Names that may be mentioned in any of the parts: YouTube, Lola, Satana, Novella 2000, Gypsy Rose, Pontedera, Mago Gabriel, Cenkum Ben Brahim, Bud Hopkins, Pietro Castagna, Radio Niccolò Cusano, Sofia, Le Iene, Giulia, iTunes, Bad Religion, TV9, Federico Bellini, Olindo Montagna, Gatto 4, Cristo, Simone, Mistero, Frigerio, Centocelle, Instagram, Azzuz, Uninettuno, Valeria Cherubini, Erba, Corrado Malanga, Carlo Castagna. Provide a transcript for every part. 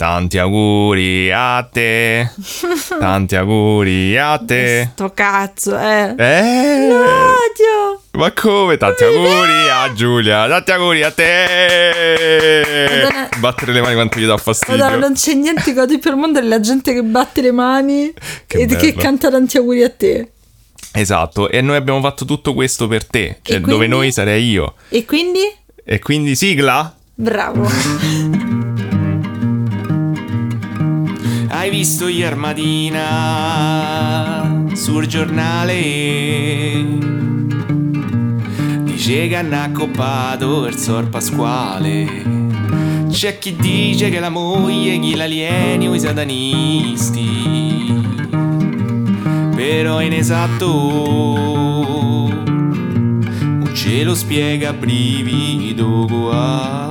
Tanti auguri a te, tanti auguri a te. Sto cazzo, l'odio. Ma come? Tanti auguri a Giulia, tanti auguri a te. Madonna. Battere le mani quanto gli dà fastidio. Madonna, non c'è niente che odio più al mondo della gente che batte le mani e che canta tanti auguri a te. Esatto, e noi abbiamo fatto tutto questo per te, cioè dove noi sarei io. E quindi? E quindi sigla? Bravo. Hai visto Armadina sul giornale? Dice che hanno accoppato il sor Pasquale. C'è chi dice che la moglie gli l'alieni o i satanisti. Però è inesatto, un cielo spiega brivido guato.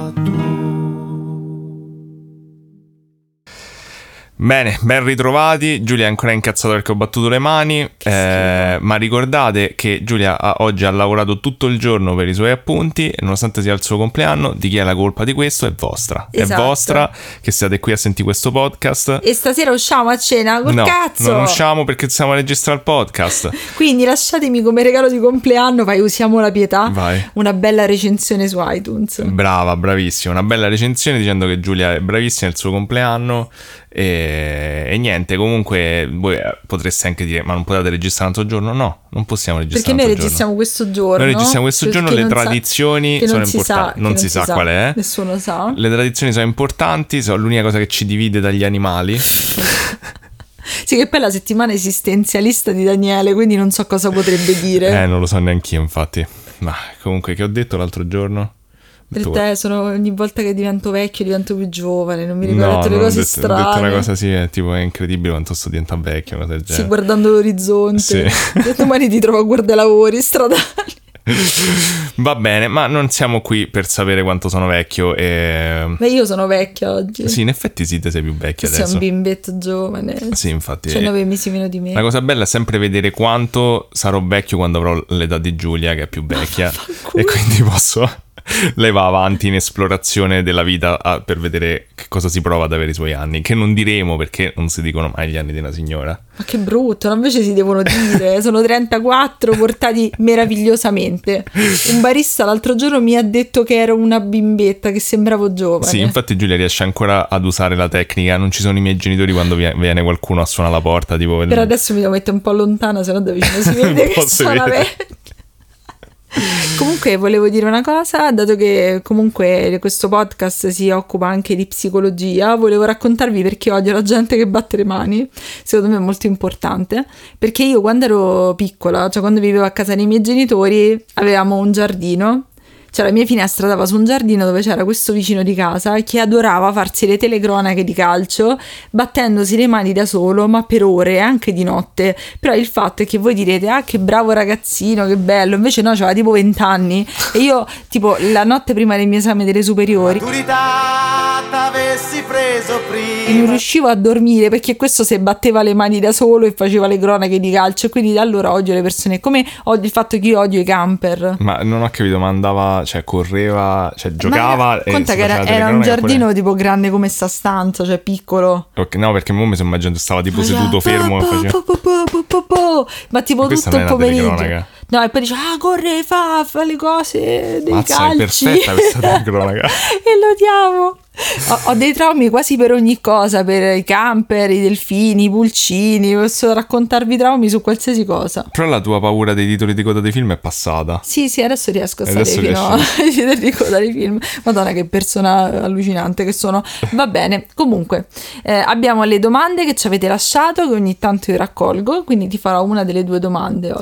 Bene, ben ritrovati. Giulia è ancora incazzata perché ho battuto le mani, ma ricordate che Giulia oggi ha lavorato tutto il giorno per i suoi appunti, e nonostante sia il suo compleanno, di chi è la colpa di questo? È vostra. Esatto. È vostra che siate qui a sentire questo podcast. E stasera usciamo a cena col cazzo. Non usciamo perché stiamo a registrare il podcast. Quindi lasciatemi come regalo di compleanno, vai, usiamo la pietà, vai, una bella recensione su iTunes. Brava, bravissima, una bella recensione dicendo che Giulia è bravissima, è il suo compleanno. E niente, comunque voi potreste anche dire: ma non potete registrare un altro giorno? No, non possiamo registrare, perché noi registriamo questo giorno. Noi registriamo questo giorno, le tradizioni sono importanti. Non si sa qual è, nessuno sa. Le tradizioni sono importanti, sono l'unica cosa che ci divide dagli animali. Sì, che poi è la settimana esistenzialista di Daniele, quindi non so cosa potrebbe dire. Non lo so neanche io, infatti. Ma comunque, che ho detto l'altro giorno? Per te sono, ogni volta che divento vecchio divento più giovane, non mi ricordo le cose strane. Ho detto una cosa, sì, è tipo, è incredibile quanto sto diventando vecchio, una del genere. Sì, guardando l'orizzonte. Sì. Domani ti trovo a guardalavori stradali. Va bene, ma non siamo qui per sapere quanto sono vecchio e... Beh, io sono vecchia oggi. Sì, in effetti sì, te sei più vecchia adesso. Sei un bimbetto giovane. Sì, infatti. Cioè 9 mesi meno di me. La cosa bella è sempre vedere quanto sarò vecchio quando avrò l'età di Giulia, che è più vecchia. E quindi posso... Lei va avanti in esplorazione della vita per vedere che cosa si prova ad avere i suoi anni, che non diremo perché non si dicono mai gli anni di una signora. Ma che brutto, invece si devono dire. Sono 34 portati meravigliosamente. Un barista l'altro giorno mi ha detto che ero una bimbetta, che sembravo giovane. Sì, infatti Giulia riesce ancora ad usare la tecnica. Non ci sono i miei genitori quando viene qualcuno a suonare la porta, tipo... Però adesso mi devo mettere un po' lontana, sennò da vicino si vede che suona vecchio. Comunque volevo dire una cosa, dato che comunque questo podcast si occupa anche di psicologia, volevo raccontarvi perché odio la gente che batte le mani. Secondo me è molto importante, perché io quando ero piccola, cioè quando vivevo a casa dei miei genitori, avevamo un giardino, cioè la mia finestra dava su un giardino dove c'era questo vicino di casa che adorava farsi le telecronache di calcio battendosi le mani da solo, ma per ore, anche di notte. Però il fatto è che voi direte: ah, che bravo ragazzino, che bello. Invece no, c'aveva tipo 20 anni, e io tipo la notte prima del mio esame delle superiori non riuscivo a dormire perché questo se batteva le mani da solo e faceva le cronache di calcio. E quindi da allora odio le persone, come odio il fatto che io odio i camper. Ma non ho capito, ma andava, cioè correva, cioè giocava, ma conta che era un giardino pure... tipo grande come sta stanza, cioè piccolo. Okay, no, perché mi sembra gente stava tipo seduto fermo, ma tipo tutto il pomeriggio. No, e poi dice: ah, corre, fa le cose dei calci. È perfetta questa telecronaca. E lo odiamo. Ho dei traumi quasi per ogni cosa, per i camper, i delfini, i pulcini. Posso raccontarvi traumi su qualsiasi cosa. Però la tua paura dei titoli di coda dei film è passata. Sì, adesso riesco a stare fino ai titoli di coda dei film. Madonna, che persona allucinante che sono. Va bene, comunque abbiamo le domande che ci avete lasciato, che ogni tanto io raccolgo. Quindi ti farò una delle due domande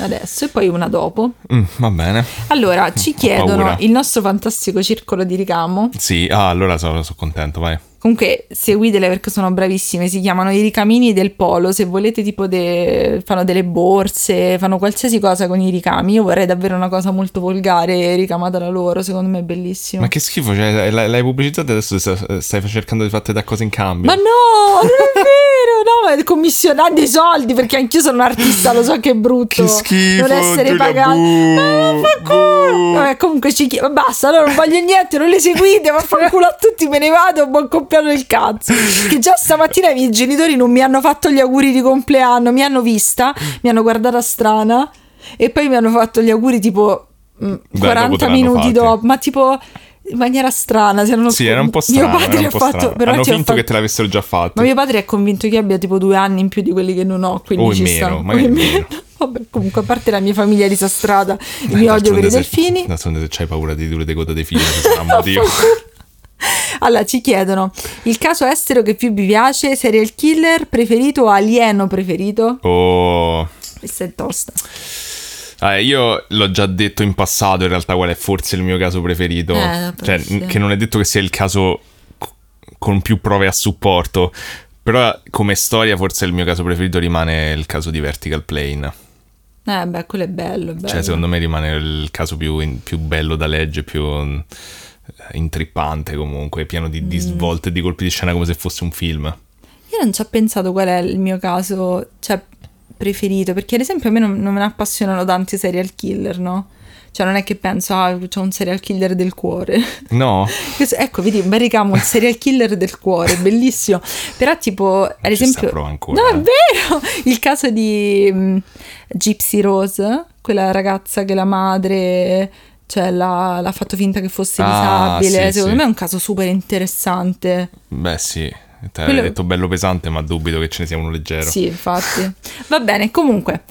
adesso e poi una dopo. Va bene. Allora, ci chiedono il nostro fantastico circolo di ricamo. Sì, allora sono contento, vai. Comunque seguitele perché sono bravissime. Si chiamano i ricamini del polo. Se volete tipo fanno delle borse, fanno qualsiasi cosa con i ricami. Io vorrei davvero una cosa molto volgare ricamata da loro, secondo me è bellissimo. Ma che schifo, cioè, l'hai pubblicizzata e adesso stai cercando di fare da cose in cambio. Ma no, non è vero. No, commissionare dei soldi, perché anch'io sono un artista, lo so che è brutto. Che schifo, non essere pagato. Vabbè, comunque ci basta, allora non voglio niente, non le seguite, ma fa un culo a tutti, me ne vado, buon compagno. piano il cazzo, che già stamattina i miei genitori non mi hanno fatto gli auguri di compleanno, mi hanno vista, mi hanno guardata strana e poi mi hanno fatto gli auguri tipo 40 minuti dopo, ma tipo in maniera strana. Sì, era un po' strano. Mio padre ha fatto, però hanno finto che te l'avessero già fatto. Ma mio padre è convinto che abbia tipo 2 anni in più di quelli che non ho, quindi o ci meno, sta. O in meno. Vabbè, comunque, a parte la mia famiglia disastrata, il mio odio per i delfini. D'altronde, se c'hai paura di due le gote dei figli, sarà un motivo. Allora, ci chiedono il caso estero che più vi piace, serial killer preferito o alieno preferito? Oh, questa è tosta. Io l'ho già detto in passato, in realtà, qual è forse il mio caso preferito. Cioè, che non è detto che sia il caso con più prove a supporto, però come storia forse il mio caso preferito rimane il caso di Vertical Plane. Beh, quello è bello, bello. Cioè, secondo me rimane il caso più bello da leggere, più intrippante comunque, pieno di svolte e di colpi di scena come se fosse un film. Io non ci ho pensato qual è il mio caso, cioè, preferito, perché ad esempio a me non me ne appassionano tanti serial killer, no? Cioè non è che penso, c'ho un serial killer del cuore. No. Ecco, vedi, bel ricamo, il serial killer del cuore, bellissimo. Però tipo, ad esempio... ancora, no, è vero! Il caso di Gypsy Rose, quella ragazza che la madre... cioè l'ha fatto finta che fosse disabile. Sì, secondo me è un caso super interessante. Beh, sì. Te l'avevo detto bello pesante, ma dubito che ce ne sia uno leggero. Sì, infatti. Va bene, comunque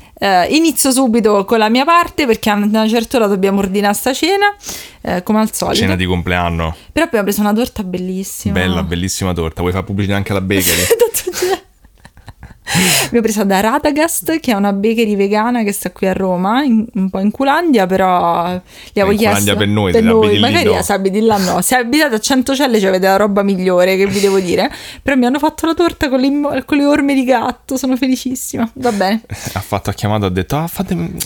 inizio subito con la mia parte, perché a una certa ora dobbiamo ordinare sta cena, come al solito. Cena di compleanno. Però abbiamo preso una torta bellissima. Bella, bellissima torta. Vuoi far pubblicità anche alla bakery? L'ho presa da Radagast, che è una bakery vegana che sta qui a Roma, un po' in Culandia, però gli avevo chiesto per noi, per se noi. Magari a Sabi di là no, se abitate a Centocelle cioè avete la roba migliore, che vi devo dire. Però mi hanno fatto la torta con le orme di gatto, sono felicissima. Va bene. Ha chiamato, ha detto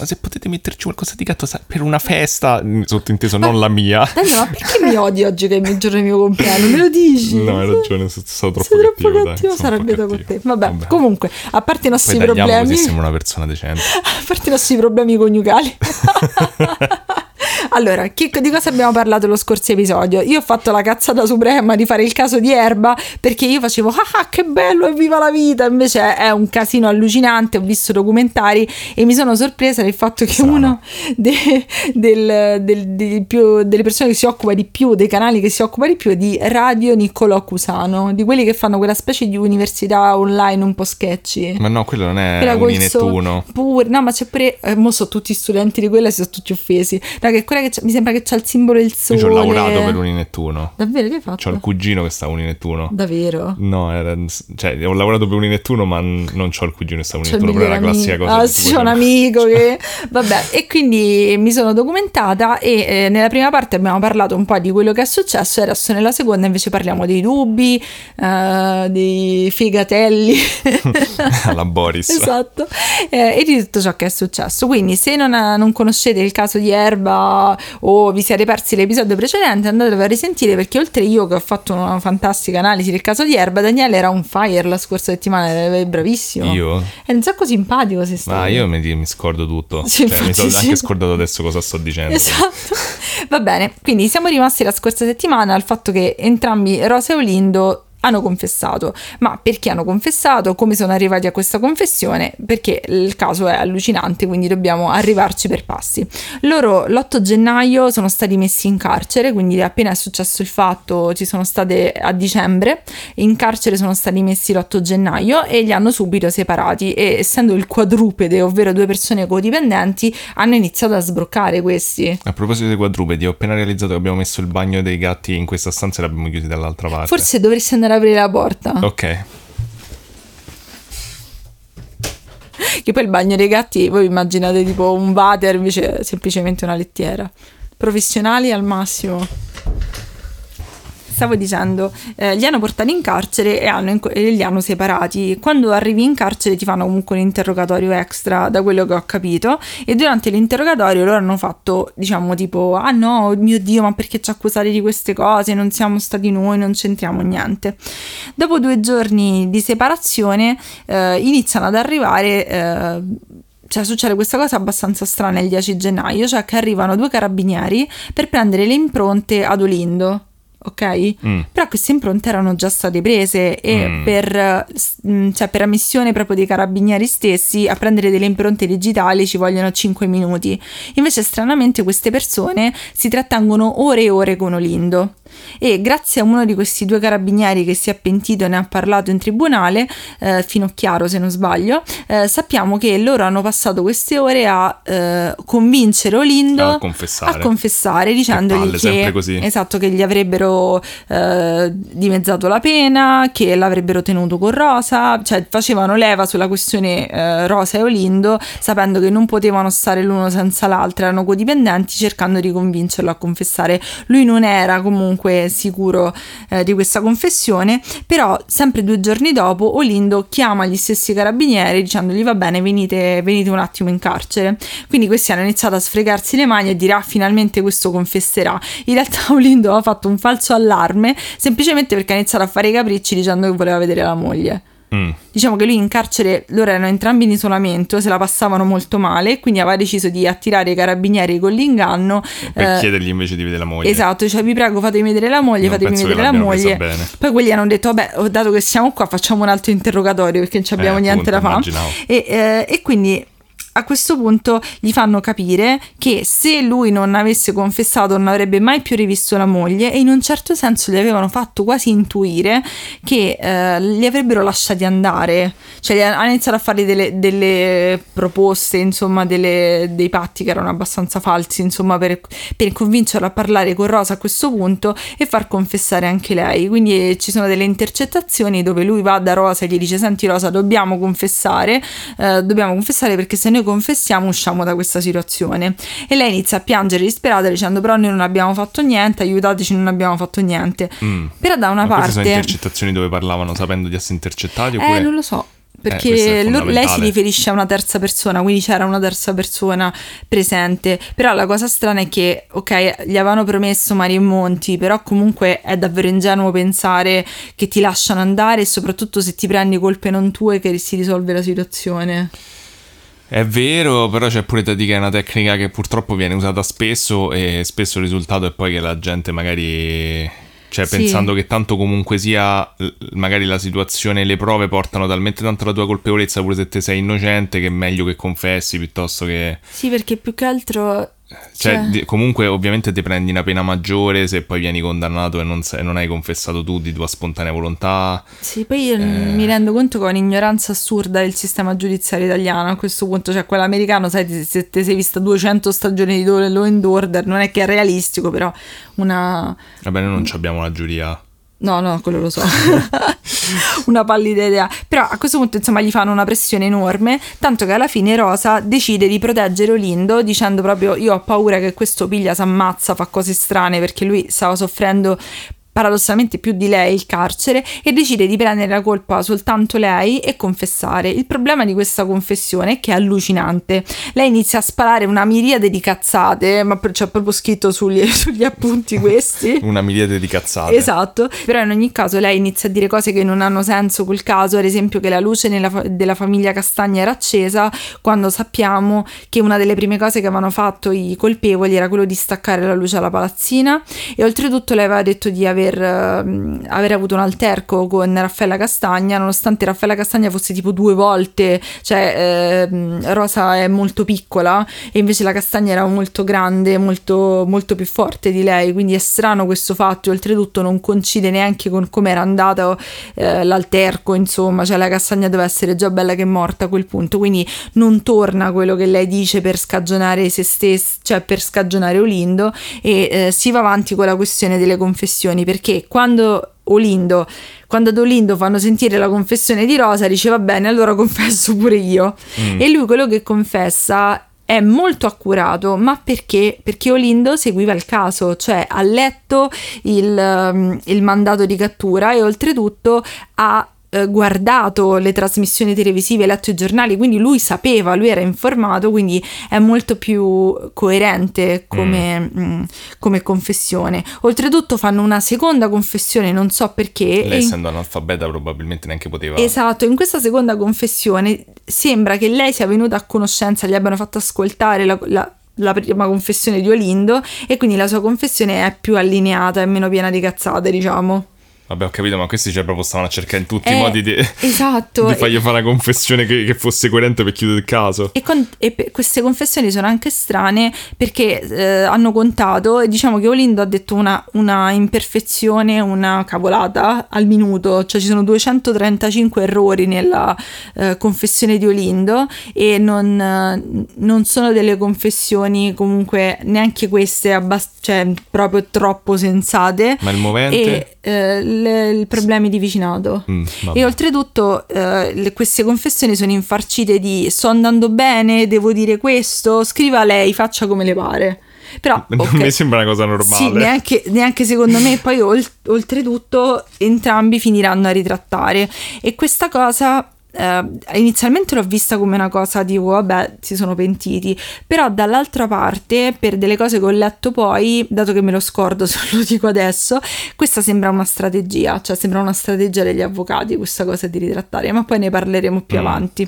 se potete metterci qualcosa di gatto per una festa, sottinteso, non la mia. Daniele, ma perché mi odi oggi che è il giorno del mio compleanno? Me lo dici? No, hai ragione, sono troppo cattivo, sarebbe da con te. Vabbè. Comunque, a parte i nostri problemi, così sembra una persona decente. A parte i nostri problemi coniugali. Allora, di cosa abbiamo parlato lo scorso episodio? Io ho fatto la cazzata suprema di fare il caso di Erba, perché io facevo che bello, evviva la vita, invece è un casino allucinante. Ho visto documentari e mi sono sorpresa del fatto che uno delle persone che si occupa di più, dei canali che si occupa di più, è di Radio Niccolò Cusano, di quelli che fanno quella specie di università online un po' sketchy. Ma no, quello non è Uninettuno. No, ma c'è mo sono tutti studenti di quella, si sono tutti offesi. No, che quella mi sembra che c'ha il simbolo del sole. Io ci ho lavorato per Uninettuno. Davvero? Che hai fatto? C'ho il cugino che sta a Uninettuno. Davvero? No, cioè ho lavorato per Uninettuno, ma non c'ho il cugino che sta a Uninettuno. Però era la classica cosa. C'è un amico che... Vabbè, e quindi mi sono documentata e nella prima parte abbiamo parlato un po' di quello che è successo e adesso nella seconda invece parliamo dei dubbi, dei figatelli. Alla Boris. Esatto. E di tutto ciò che è successo. Quindi se non conoscete il caso di Erba o vi siete persi l'episodio precedente, andatelo a risentire, perché oltre io che ho fatto una fantastica analisi del caso di Erba, Daniele era on fire la scorsa settimana, era bravissimo. Io? È un sacco simpatico, se stai. Ma io mi scordo tutto, cioè, mi sono anche scordato adesso cosa sto dicendo. Esatto. Va bene, quindi siamo rimasti la scorsa settimana al fatto che entrambi, Rosa e Olindo, hanno confessato. Ma perché hanno confessato? Come sono arrivati a questa confessione? Perché il caso è allucinante, quindi dobbiamo arrivarci per passi. Loro l'8 gennaio sono stati messi in carcere, quindi appena è successo il fatto ci sono state a dicembre, in carcere sono stati messi l'8 gennaio e li hanno subito separati e, essendo il quadrupede, ovvero 2 persone codipendenti, hanno iniziato a sbroccare questi. A proposito dei quadrupedi, ho appena realizzato che abbiamo messo il bagno dei gatti in questa stanza e l'abbiamo chiusi dall'altra parte. Forse dovresti andare aprire la porta. Ok. Che poi il bagno dei gatti, voi immaginate tipo un water, invece è semplicemente una lettiera. Professionali al massimo. Stavo dicendo, li hanno portati in carcere e li hanno separati. Quando arrivi in carcere ti fanno comunque un interrogatorio extra, da quello che ho capito, e durante l'interrogatorio loro hanno fatto, diciamo, tipo no, mio Dio, ma perché ci accusate di queste cose, non siamo stati noi, non c'entriamo niente. Dopo 2 giorni di separazione iniziano ad arrivare... cioè succede questa cosa abbastanza strana il 10 gennaio, cioè che arrivano 2 carabinieri per prendere le impronte ad Olindo. ok? Però queste impronte erano già state prese e per ammissione proprio dei carabinieri stessi a prendere delle impronte digitali ci vogliono 5 minuti. Invece stranamente queste persone si trattengono ore e ore con Olindo e grazie a uno di questi due carabinieri che si è pentito e ne ha parlato in tribunale, Finocchiaro se non sbaglio, sappiamo che loro hanno passato queste ore a convincere Olindo a confessare dicendogli che gli avrebbero dimezzato la pena, che l'avrebbero tenuto con Rosa, cioè facevano leva sulla questione Rosa e Olindo, sapendo che non potevano stare l'uno senza l'altra, erano codipendenti, cercando di convincerlo a confessare. Lui non era comunque sicuro di questa confessione, però sempre 2 giorni dopo Olindo chiama gli stessi carabinieri dicendogli va bene, venite un attimo in carcere. Quindi questi hanno iniziato a sfregarsi le mani e dirà finalmente questo confesserà. In realtà Olindo ha fatto un falso allarme semplicemente perché ha iniziato a fare i capricci dicendo che voleva vedere la moglie. Diciamo che lui in carcere, loro erano entrambi in isolamento, se la passavano molto male, quindi aveva deciso di attirare i carabinieri con l'inganno per chiedergli invece di vedere la moglie. Esatto, cioè vi prego fatemi vedere la moglie, poi quelli hanno detto vabbè, dato che siamo qua facciamo un altro interrogatorio perché non ci abbiamo niente da fare, e quindi a questo punto gli fanno capire che se lui non avesse confessato non avrebbe mai più rivisto la moglie, e in un certo senso gli avevano fatto quasi intuire che li avrebbero lasciati andare, cioè hanno iniziato a fargli delle proposte, insomma dei patti che erano abbastanza falsi, insomma per convincerlo a parlare con Rosa a questo punto e far confessare anche lei. Quindi ci sono delle intercettazioni dove lui va da Rosa e gli dice senti Rosa dobbiamo confessare perché se noi confessiamo usciamo da questa situazione, e lei inizia a piangere disperata dicendo però noi non abbiamo fatto niente, aiutateci, non abbiamo fatto niente. Però da una parte sono intercettazioni dove parlavano sapendo di essere intercettati oppure... non lo so perché lei si riferisce a una terza persona, quindi c'era una terza persona presente. Però la cosa strana è che ok, gli avevano promesso mari e monti, però comunque è davvero ingenuo pensare che ti lasciano andare, e soprattutto se ti prendi colpe non tue che si risolve la situazione. È vero, però c'è pure da dire che è una tecnica che purtroppo viene usata spesso, e spesso il risultato è poi che la gente magari, cioè pensando che tanto comunque sia magari la situazione e le prove portano talmente tanto alla tua colpevolezza pure se te sei innocente che è meglio che confessi piuttosto che... Sì, perché più che altro... Cioè, comunque ovviamente ti prendi una pena maggiore se poi vieni condannato e non hai confessato tu di tua spontanea volontà. Sì, poi io mi rendo conto che ho un'ignoranza assurda del sistema giudiziario italiano a questo punto, cioè quello americano, sai, se te sei vista 200 stagioni di Law and Order non è che è realistico, però una... Vabbè, noi non abbiamo una giuria. No, quello lo so. Una pallida idea. Però a questo punto insomma gli fanno una pressione enorme, tanto che alla fine Rosa decide di proteggere Olindo dicendo proprio io ho paura che questo s'ammazza, fa cose strane, perché lui stava soffrendo paradossalmente più di lei il carcere, e decide di prendere la colpa soltanto lei e confessare. Il problema di questa confessione è che è allucinante. Lei inizia a sparare una miriade di cazzate, ma c'è proprio scritto sugli appunti questi. Una miriade di cazzate. Esatto, però in ogni caso lei inizia a dire cose che non hanno senso col caso, ad esempio che la luce della famiglia Castagna era accesa, quando sappiamo che una delle prime cose che avevano fatto i colpevoli era quello di staccare la luce alla palazzina, e oltretutto lei aveva detto di aver avuto un alterco con Raffaella Castagna, nonostante Raffaella Castagna fosse tipo 2 volte, cioè Rosa è molto piccola e invece la Castagna era molto grande, molto, molto più forte di lei, quindi è strano questo fatto. Oltretutto non coincide neanche con come era andato l'alterco, insomma, cioè la Castagna doveva essere già bella che è morta a quel punto, quindi non torna quello che lei dice per scagionare se stessa, cioè per scagionare Olindo, e si va avanti con la questione delle confessioni, perché quando ad Olindo fanno sentire la confessione di Rosa dice va bene, allora confesso pure io. E lui quello che confessa è molto accurato, ma perché Olindo seguiva il caso, cioè ha letto il mandato di cattura e oltretutto ha guardato le trasmissioni televisive, letto i giornali, quindi lui sapeva, lui era informato, quindi è molto più coerente come confessione. Oltretutto fanno una seconda confessione, non so perché. Lei essendo analfabeta probabilmente neanche poteva. Esatto, in questa seconda confessione sembra che lei sia venuta a conoscenza, gli abbiano fatto ascoltare la la prima confessione di Olindo, e quindi la sua confessione è più allineata e meno piena di cazzate, diciamo. Vabbè, ho capito, ma questi cioè proprio stavano a cercare in tutti i modi di, esatto, di fargli fare una confessione che fosse coerente per chiudere il caso. E queste confessioni sono anche strane perché hanno contato, e diciamo che Olindo ha detto una imperfezione, una cavolata al minuto, cioè ci sono 235 errori nella confessione di Olindo, e non sono delle confessioni comunque neanche queste cioè proprio troppo sensate. Ma il movente... I problemi di vicinato e oltretutto queste confessioni sono infarcite di sto andando bene, devo dire questo, scriva lei, faccia come le pare, però okay, non mi sembra una cosa normale, sì, neanche secondo me. Poi oltretutto entrambi finiranno a ritrattare, e questa cosa inizialmente l'ho vista come una cosa tipo vabbè, si sono pentiti, però dall'altra parte, per delle cose che ho letto poi, dato che me lo scordo se lo dico adesso, questa sembra una strategia, cioè sembra una strategia degli avvocati questa cosa di ritrattare, ma poi ne parleremo più avanti.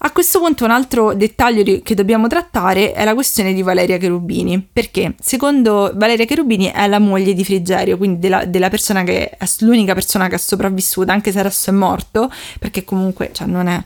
A questo punto un altro dettaglio che dobbiamo trattare è la questione di Valeria Cherubini, perché secondo Valeria Cherubini è la moglie di Frigerio, quindi della persona che è l'unica persona che è sopravvissuta, anche se adesso è morto, perché comunque cioè, non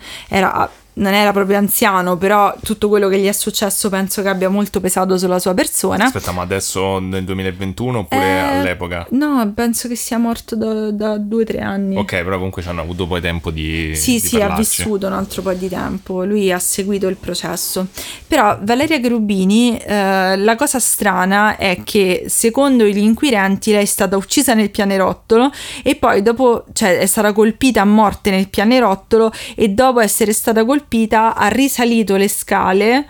era proprio anziano, però tutto quello che gli è successo penso che abbia molto pesato sulla sua persona. Aspetta, ma adesso nel 2021 oppure all'epoca? No, penso che sia morto da 2 o 3 anni. Ok, però comunque ci hanno avuto poi tempo di ha vissuto un altro po' di tempo, lui ha seguito il processo. Però Valeria Cherubini, la cosa strana è che secondo gli inquirenti lei è stata uccisa nel pianerottolo e poi dopo, cioè è stata colpita a morte nel pianerottolo, e dopo essere stata colpita ha risalito le scale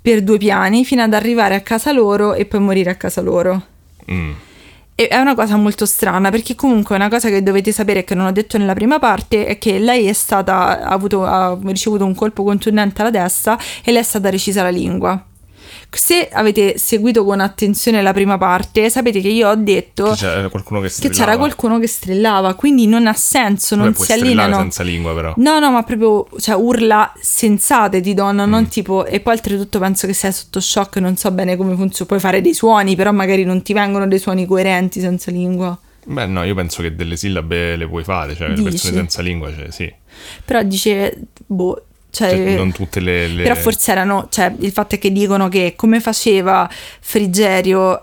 per 2 piani fino ad arrivare a casa loro e poi morire a casa loro. E è una cosa molto strana, perché comunque una cosa che dovete sapere, che non ho detto nella prima parte, è che lei ha ricevuto un colpo contundente alla testa e le è stata recisa la lingua. Se avete seguito con attenzione la prima parte, sapete che io ho detto che c'era qualcuno che strillava, quindi non ha senso, non si allineano senza lingua, però. No, ma proprio cioè, urla sensate di donna, non tipo, e poi oltretutto penso che sei sotto shock, non so bene come funziona, puoi fare dei suoni, però magari non ti vengono dei suoni coerenti senza lingua. Beh no, io penso che delle sillabe le puoi fare, cioè le persone senza lingua, cioè sì. Però dice boh. Cioè, non tutte le... Però forse erano, cioè il fatto è che dicono che come faceva Frigerio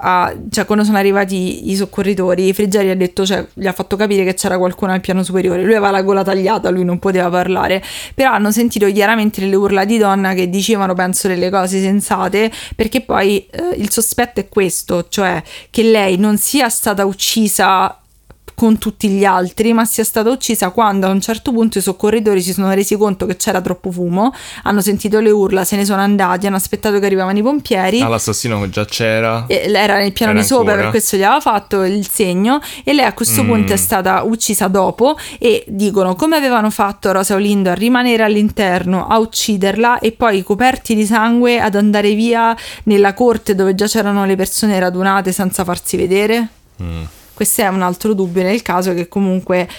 cioè quando sono arrivati i soccorritori, Frigerio ha detto, cioè gli ha fatto capire che c'era qualcuno al piano superiore, lui aveva la gola tagliata, lui non poteva parlare, però hanno sentito chiaramente le urla di donna che dicevano penso delle cose sensate, perché poi il sospetto è questo, cioè che lei non sia stata uccisa con tutti gli altri, ma sia stata uccisa quando a un certo punto i soccorritori si sono resi conto che c'era troppo fumo, hanno sentito le urla, se ne sono andati, hanno aspettato che arrivavano i pompieri. L'assassino che già c'era, era nel piano di sopra, per questo gli aveva fatto il segno, e lei a questo punto è stata uccisa dopo, e dicono come avevano fatto Rosa Olindo a rimanere all'interno, a ucciderla e poi coperti di sangue ad andare via nella corte dove già c'erano le persone radunate senza farsi vedere. Questo è un altro dubbio nel caso, che comunque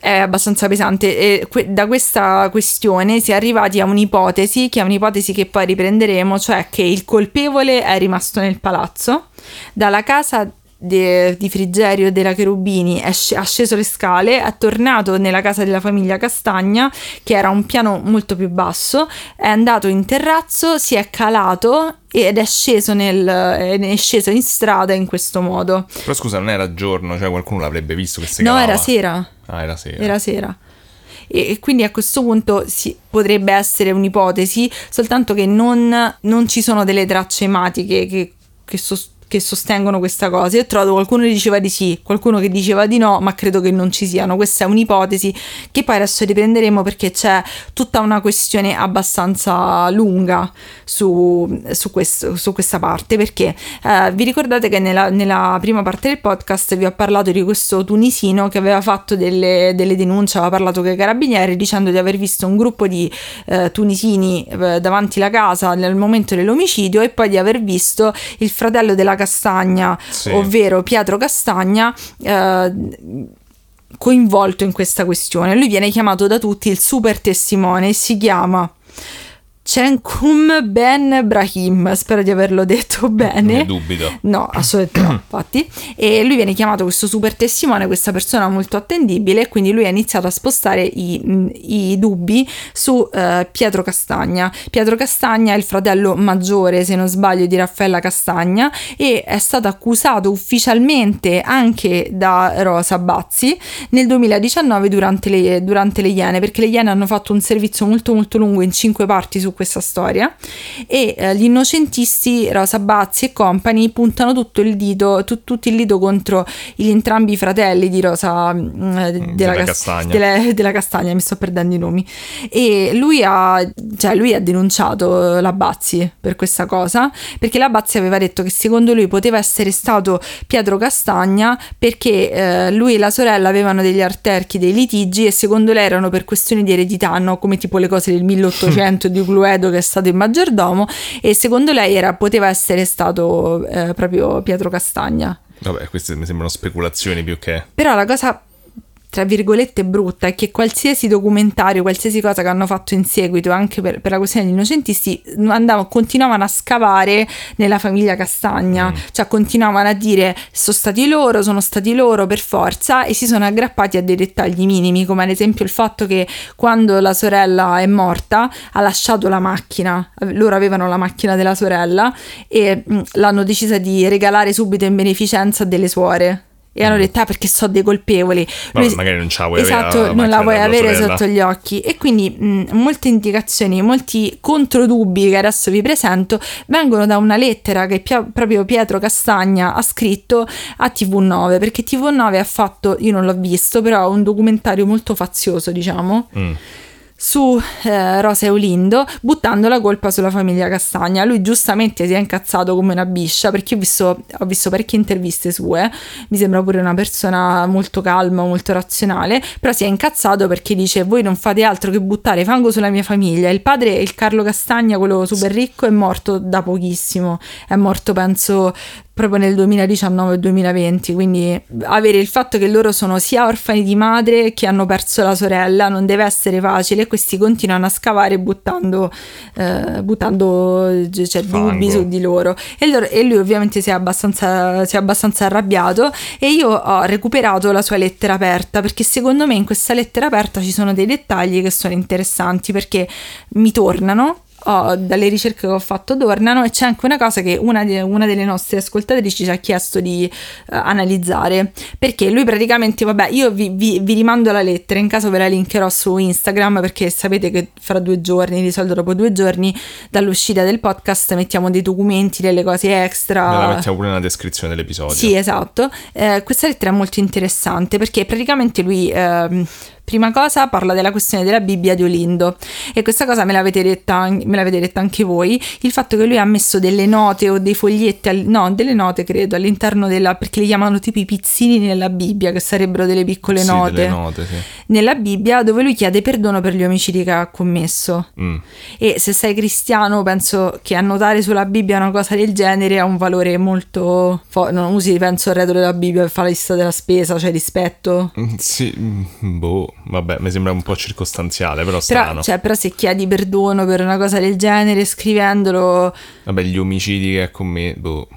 è abbastanza pesante, e da questa questione si è arrivati a un'ipotesi, che è un'ipotesi che poi riprenderemo, cioè che il colpevole è rimasto nel palazzo, dalla casa di Frigerio e della Cherubini ha sceso le scale, è tornato nella casa della famiglia Castagna, che era un piano molto più basso, è andato in terrazzo, si è calato ed è sceso in strada in questo modo. Però scusa, non era giorno, cioè qualcuno l'avrebbe visto che si calava? No, era sera. Ah, era sera. E quindi a questo punto potrebbe essere un'ipotesi, soltanto che non ci sono delle tracce ematiche che sostengono questa cosa. Io ho trovato qualcuno che diceva di sì, qualcuno che diceva di no, ma credo che non ci siano. Questa è un'ipotesi che poi adesso riprenderemo, perché c'è tutta una questione abbastanza lunga su questa parte, perché vi ricordate che nella prima parte del podcast vi ho parlato di questo tunisino che aveva fatto delle denunce, aveva parlato con i carabinieri dicendo di aver visto un gruppo di tunisini davanti la casa nel momento dell'omicidio, e poi di aver visto il fratello della Castagna, sì, ovvero Pietro Castagna, coinvolto in questa questione. Lui viene chiamato da tutti il super testimone, si chiama Cenkum Ben Brahim, spero di averlo detto bene. Ne dubito. No, assolutamente no, infatti. E lui viene chiamato questo super testimone, questa persona molto attendibile, quindi lui ha iniziato a spostare i dubbi su Pietro Castagna. Pietro Castagna è il fratello maggiore, se non sbaglio, di Raffaella Castagna, e è stato accusato ufficialmente anche da Rosa Bazzi nel 2019 durante le Iene, perché le Iene hanno fatto un servizio molto molto lungo in 5 parti su questa storia, e gli innocentisti Rosa Bazzi e company puntano tutto il dito contro gli entrambi i fratelli di Rosa della Castagna, mi sto perdendo i nomi, e lui ha denunciato la Bazzi per questa cosa, perché la Bazzi aveva detto che secondo lui poteva essere stato Pietro Castagna perché lui e la sorella avevano degli arterchi, dei litigi, e secondo lei erano per questioni di eredità, no? Come tipo le cose del 1800 di Gluè, che è stato il maggiordomo, e secondo lei poteva essere stato proprio Pietro Castagna. Vabbè, queste mi sembrano speculazioni più che... Però la cosa, tra virgolette, brutta è che qualsiasi documentario, qualsiasi cosa che hanno fatto in seguito, anche per la questione degli innocentisti, continuavano a scavare nella famiglia Castagna, cioè continuavano a dire sono stati loro per forza, e si sono aggrappati a dei dettagli minimi, come ad esempio il fatto che quando la sorella è morta ha lasciato la macchina, loro avevano la macchina della sorella e l'hanno decisa di regalare subito in beneficenza delle suore. E hanno detto perché so dei colpevoli. Lui, magari non ce la vuoi avere, non la vuoi avere sotto gli occhi. E quindi molte indicazioni, molti controdubbi che adesso vi presento vengono da una lettera che proprio Pietro Castagna ha scritto a TV9, perché TV9 ha fatto, io non l'ho visto, però un documentario molto fazioso, diciamo, su Rosa e Olindo, buttando la colpa sulla famiglia Castagna. Lui giustamente si è incazzato come una biscia, perché ho visto parecchie interviste sue, mi sembra pure una persona molto calma, molto razionale, però si è incazzato perché dice: voi non fate altro che buttare fango sulla mia famiglia. Il padre, il Carlo Castagna, quello super ricco, è morto da pochissimo, è morto penso proprio nel 2019-2020, quindi avere il fatto che loro sono sia orfani di madre che hanno perso la sorella non deve essere facile, e questi continuano a scavare buttando dubbi su di loro, e lui ovviamente si è abbastanza arrabbiato, e io ho recuperato la sua lettera aperta, perché secondo me in questa lettera aperta ci sono dei dettagli che sono interessanti, perché mi tornano. Dalle ricerche che ho fatto tornano, e c'è anche una cosa che una delle nostre ascoltatrici ci ha chiesto di analizzare, perché lui praticamente, vabbè, io vi rimando la lettera, in caso ve la linkerò su Instagram, perché sapete che fra 2 giorni, di solito dopo 2 giorni dall'uscita del podcast, mettiamo dei documenti, delle cose extra, me la mettiamo pure nella descrizione dell'episodio. Sì, esatto. Questa lettera è molto interessante, perché praticamente lui prima cosa parla della questione della Bibbia di Olindo, e questa cosa me l'avete detta anche voi, il fatto che lui ha messo delle note o dei foglietti, delle note credo, all'interno della, perché li chiamano tipo i pizzini nella Bibbia, che sarebbero delle piccole note, delle note, sì, nella Bibbia, dove lui chiede perdono per gli omicidi che ha commesso. E se sei cristiano penso che annotare sulla Bibbia una cosa del genere ha un valore molto... non usi, penso, il retro della Bibbia per fare la lista della spesa, cioè rispetto. Sì, boh. Vabbè, mi sembra un po' circostanziale, però strano. Però se chiedi perdono per una cosa del genere scrivendolo... Vabbè, gli omicidi che ha commesso... Boh.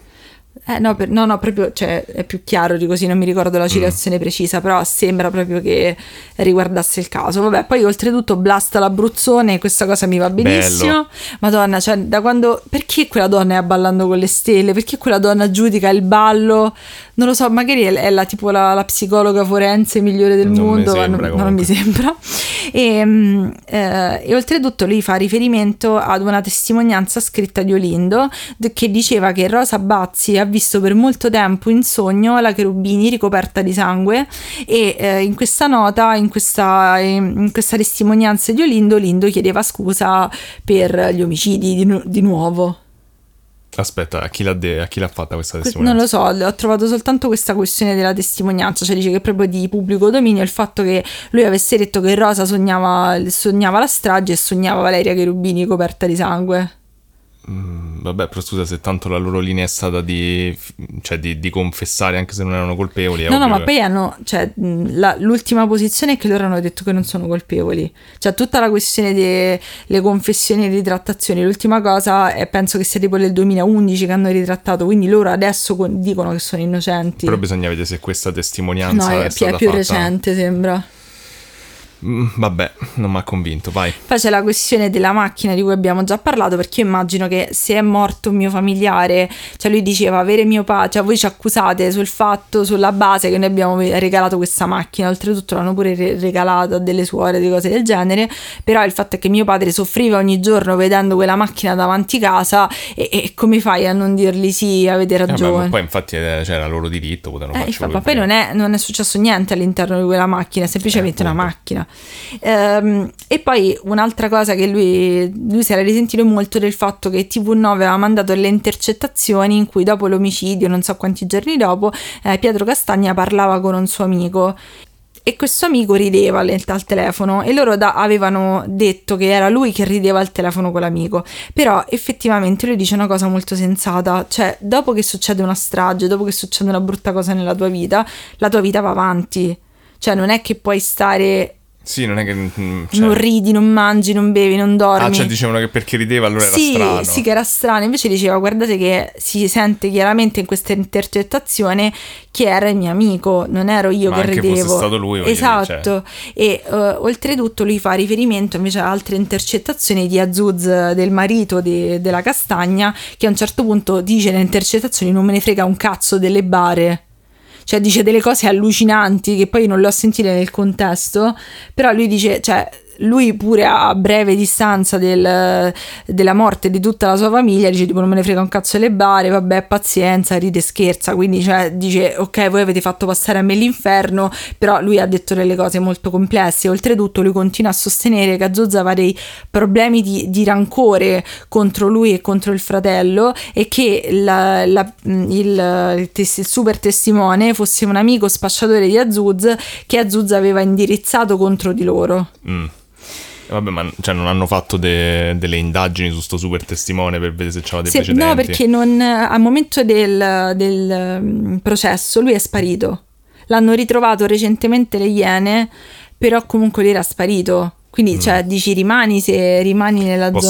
No, proprio, cioè, è più chiaro di così, non mi ricordo la citazione precisa, però sembra proprio che riguardasse il caso. Vabbè, poi oltretutto blasta l'Abruzzone, questa cosa mi va benissimo. Bello. Madonna, cioè, da quando... Perché quella donna è a Ballando con le Stelle? Perché quella donna giudica il ballo? Non lo so, magari è la tipo la psicologa forense migliore del mondo, non mi sembra. E oltretutto lui fa riferimento ad una testimonianza scritta di Olindo, che diceva che Rosa Bazzi ha visto per molto tempo in sogno la Cherubini ricoperta di sangue, e in questa nota, in questa testimonianza di Olindo, Olindo chiedeva scusa per gli omicidi di nuovo. Aspetta, a chi l'ha fatta questa testimonianza? Non lo so, ho trovato soltanto questa questione della testimonianza, cioè dice che è proprio di pubblico dominio il fatto che lui avesse detto che Rosa sognava la strage e sognava Valeria Cherubini coperta di sangue. Vabbè, però scusa, se tanto la loro linea è stata di confessare anche se non erano colpevoli. No, ma poi hanno, cioè, l'ultima posizione è che loro hanno detto che non sono colpevoli. Cioè, tutta la questione delle confessioni e ritrattazioni, l'ultima cosa è, penso che sia tipo del 2011 che hanno ritrattato, quindi loro adesso dicono che sono innocenti. Però bisogna vedere se questa testimonianza è stata più fatta. Recente, sembra. Vabbè, non mi ha convinto, vai. Poi c'è la questione della macchina di cui abbiamo già parlato, perché io immagino che se è morto un mio familiare, cioè lui diceva avere mio padre, cioè voi ci accusate sul fatto, sulla base che noi abbiamo regalato questa macchina, oltretutto l'hanno pure regalata a delle suore, di cose del genere, però il fatto è che mio padre soffriva ogni giorno vedendo quella macchina davanti casa e come fai a non dirgli sì, avete ragione? Ma poi infatti c'era il loro diritto, potevano farlo. Ma poi non è successo niente all'interno di quella macchina, è semplicemente una macchina. E poi un'altra cosa che lui si era risentito molto del fatto che TV9 aveva mandato le intercettazioni in cui dopo l'omicidio, non so quanti giorni dopo, Pietro Castagna parlava con un suo amico e questo amico rideva al telefono e loro avevano detto che era lui che rideva al telefono con l'amico, però effettivamente lui dice una cosa molto sensata, cioè dopo che succede una strage, dopo che succede una brutta cosa nella tua vita, la tua vita va avanti, cioè non è che puoi stare... Sì, non è che... Cioè... Non ridi, non mangi, non bevi, non dormi. Ah, cioè dicevano che perché rideva allora sì, era strano. Sì, che era strano. Invece diceva, guardate che si sente chiaramente in questa intercettazione che era il mio amico, non ero io che ridevo. Ma anche fosse stato lui. Esatto. Dire, cioè. E oltretutto lui fa riferimento invece a altre intercettazioni di Azzuz, del marito della Castagna, che a un certo punto dice nelle intercettazioni non me ne frega un cazzo delle bare. Cioè dice delle cose allucinanti che poi non le ho sentite nel contesto, però lui dice, cioè lui pure a breve distanza della morte di tutta la sua famiglia dice tipo non me ne frega un cazzo le bare, vabbè pazienza, ride scherza, quindi cioè dice ok voi avete fatto passare a me l'inferno, però lui ha detto delle cose molto complesse. Oltretutto lui continua a sostenere che Azzuz aveva dei problemi di rancore contro lui e contro il fratello e che il super testimone fosse un amico spacciatore di Azzuz che Azzuz aveva indirizzato contro di loro. Vabbè, ma cioè, non hanno fatto delle indagini su sto super testimone per vedere se c'era dei precedenti? No, perché al momento del processo lui è sparito. L'hanno ritrovato recentemente Le Iene, però comunque lui era sparito. Quindi cioè dici rimani se rimani nella zona. Un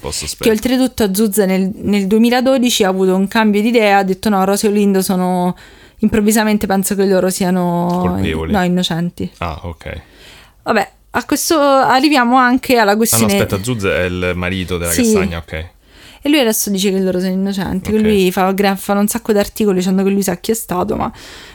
po' sospetto. Che oltretutto Azzuz nel 2012 ha avuto un cambio di idea, ha detto no, Rosa e Olindo sono... Improvvisamente penso che loro siano... Colpevoli? No, innocenti. Ah, ok. Vabbè. A questo arriviamo anche alla questione... No, aspetta, Zuz è il marito della Castagna, ok. E lui adesso dice che loro sono innocenti, okay. Che lui fa un sacco di articoli dicendo che lui sa chi è stato, ma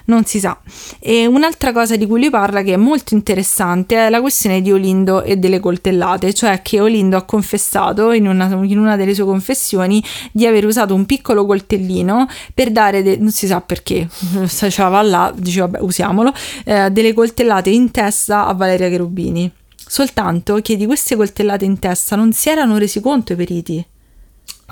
non si sa. E un'altra cosa di cui lui parla che è molto interessante è la questione di Olindo e delle coltellate, cioè che Olindo ha confessato in una delle sue confessioni di aver usato un piccolo coltellino per dare, non si sa perché, stava là, diceva vabbè usiamolo, delle coltellate in testa a Valeria Cherubini, soltanto che di queste coltellate in testa non si erano resi conto i periti.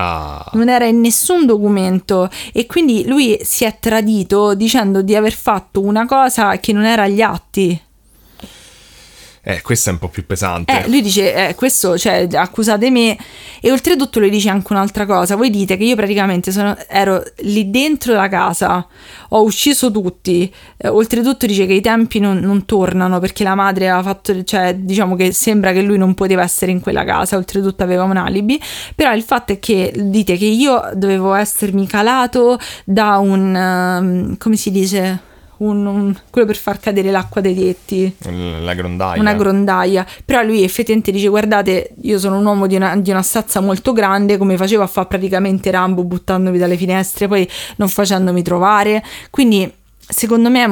Non era in nessun documento e quindi lui si è tradito dicendo di aver fatto una cosa che non era agli atti. Questo è un po' più pesante. Lui dice, questo, cioè, accusate me. E oltretutto lui dice anche un'altra cosa. Voi dite che io praticamente ero lì dentro la casa, ho ucciso tutti. Oltretutto dice che i tempi non tornano perché la madre aveva fatto, cioè, diciamo che sembra che lui non poteva essere in quella casa. Oltretutto aveva un alibi. Però il fatto è che dite che io dovevo essermi calato da un... come si dice... quello per far cadere l'acqua dai tetti, una grondaia, però lui effettivamente dice guardate io sono un uomo di una stazza molto grande, come facevo a fare praticamente Rambo buttandomi dalle finestre, poi non facendomi trovare, quindi secondo me è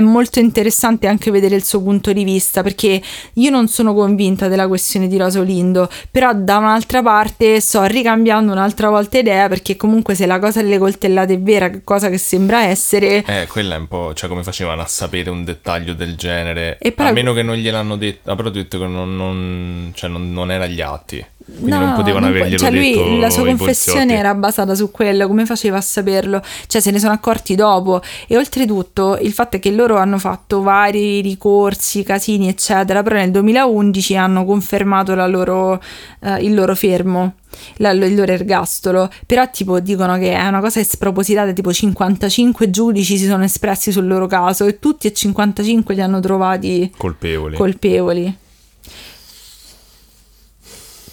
molto interessante anche vedere il suo punto di vista, perché io non sono convinta della questione di Rosa Olindo, però da un'altra parte sto ricambiando un'altra volta idea, perché comunque se la cosa delle coltellate è vera, cosa che sembra essere... quella è un po', cioè come facevano a sapere un dettaglio del genere, però... a meno che non gliel'hanno detto, però ho detto che non era agli atti. quindi no, non potevano averglielo cioè detto. Lui, la sua confessione era basata su quello, come faceva a saperlo? Cioè se ne sono accorti dopo, e oltretutto il fatto è che loro hanno fatto vari ricorsi, casini eccetera, però nel 2011 hanno confermato la loro, il loro fermo, il loro ergastolo. Però tipo dicono che è una cosa spropositata, tipo 55 giudici si sono espressi sul loro caso e tutti e 55 li hanno trovati colpevoli.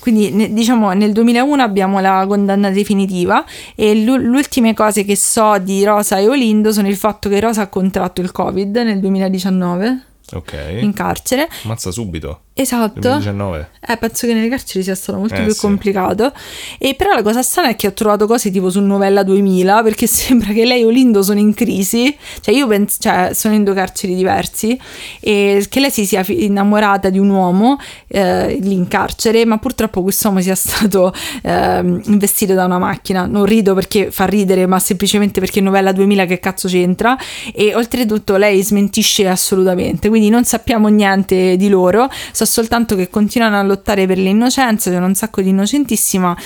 Quindi diciamo nel 2001 abbiamo la condanna definitiva, e le ultime cose che so di Rosa e Olindo sono il fatto che Rosa ha contratto il Covid nel 2019. Ok. In carcere. Ammazza subito. Esatto. 2019. Penso che nelle carceri sia stato molto più complicato. E però la cosa strana è che ho trovato cose tipo su Novella 2000, perché sembra che lei e Olindo sono in crisi. Cioè io penso, cioè sono in due carceri diversi, e che lei si sia innamorata di un uomo lì in carcere, ma purtroppo quest'uomo sia stato investito da una macchina. Non rido perché fa ridere, ma semplicemente perché Novella 2000 che cazzo c'entra. E oltretutto lei smentisce assolutamente, quindi non sappiamo niente di loro, so soltanto che continuano a lottare per l'innocenza, sono un sacco di innocentissimi, ma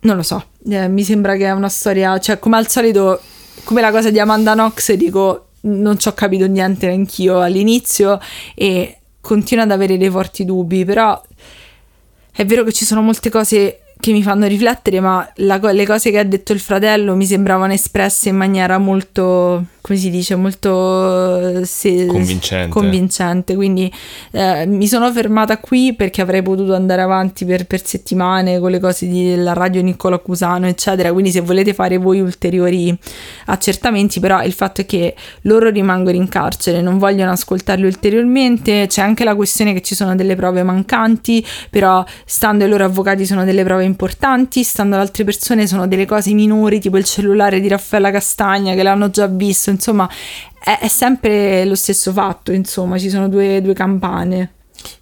non lo so, mi sembra che è una storia, cioè come al solito, come la cosa di Amanda Knox, dico non ci ho capito niente anch'io all'inizio e continuo ad avere dei forti dubbi, però è vero che ci sono molte cose che mi fanno riflettere, ma le cose che ha detto il fratello mi sembravano espresse in maniera molto, come si dice, molto convincente. Quindi mi sono fermata qui perché avrei potuto andare avanti per settimane con le cose della Radio Niccolò Cusano eccetera, quindi se volete fare voi ulteriori accertamenti, però il fatto è che loro rimangono in carcere, non vogliono ascoltarli ulteriormente. C'è anche la questione che ci sono delle prove mancanti, però stando ai loro avvocati sono delle prove importanti, stando ad altre persone sono delle cose minori, tipo il cellulare di Raffaella Castagna che l'hanno già visto. Insomma è sempre lo stesso fatto, insomma ci sono due campane.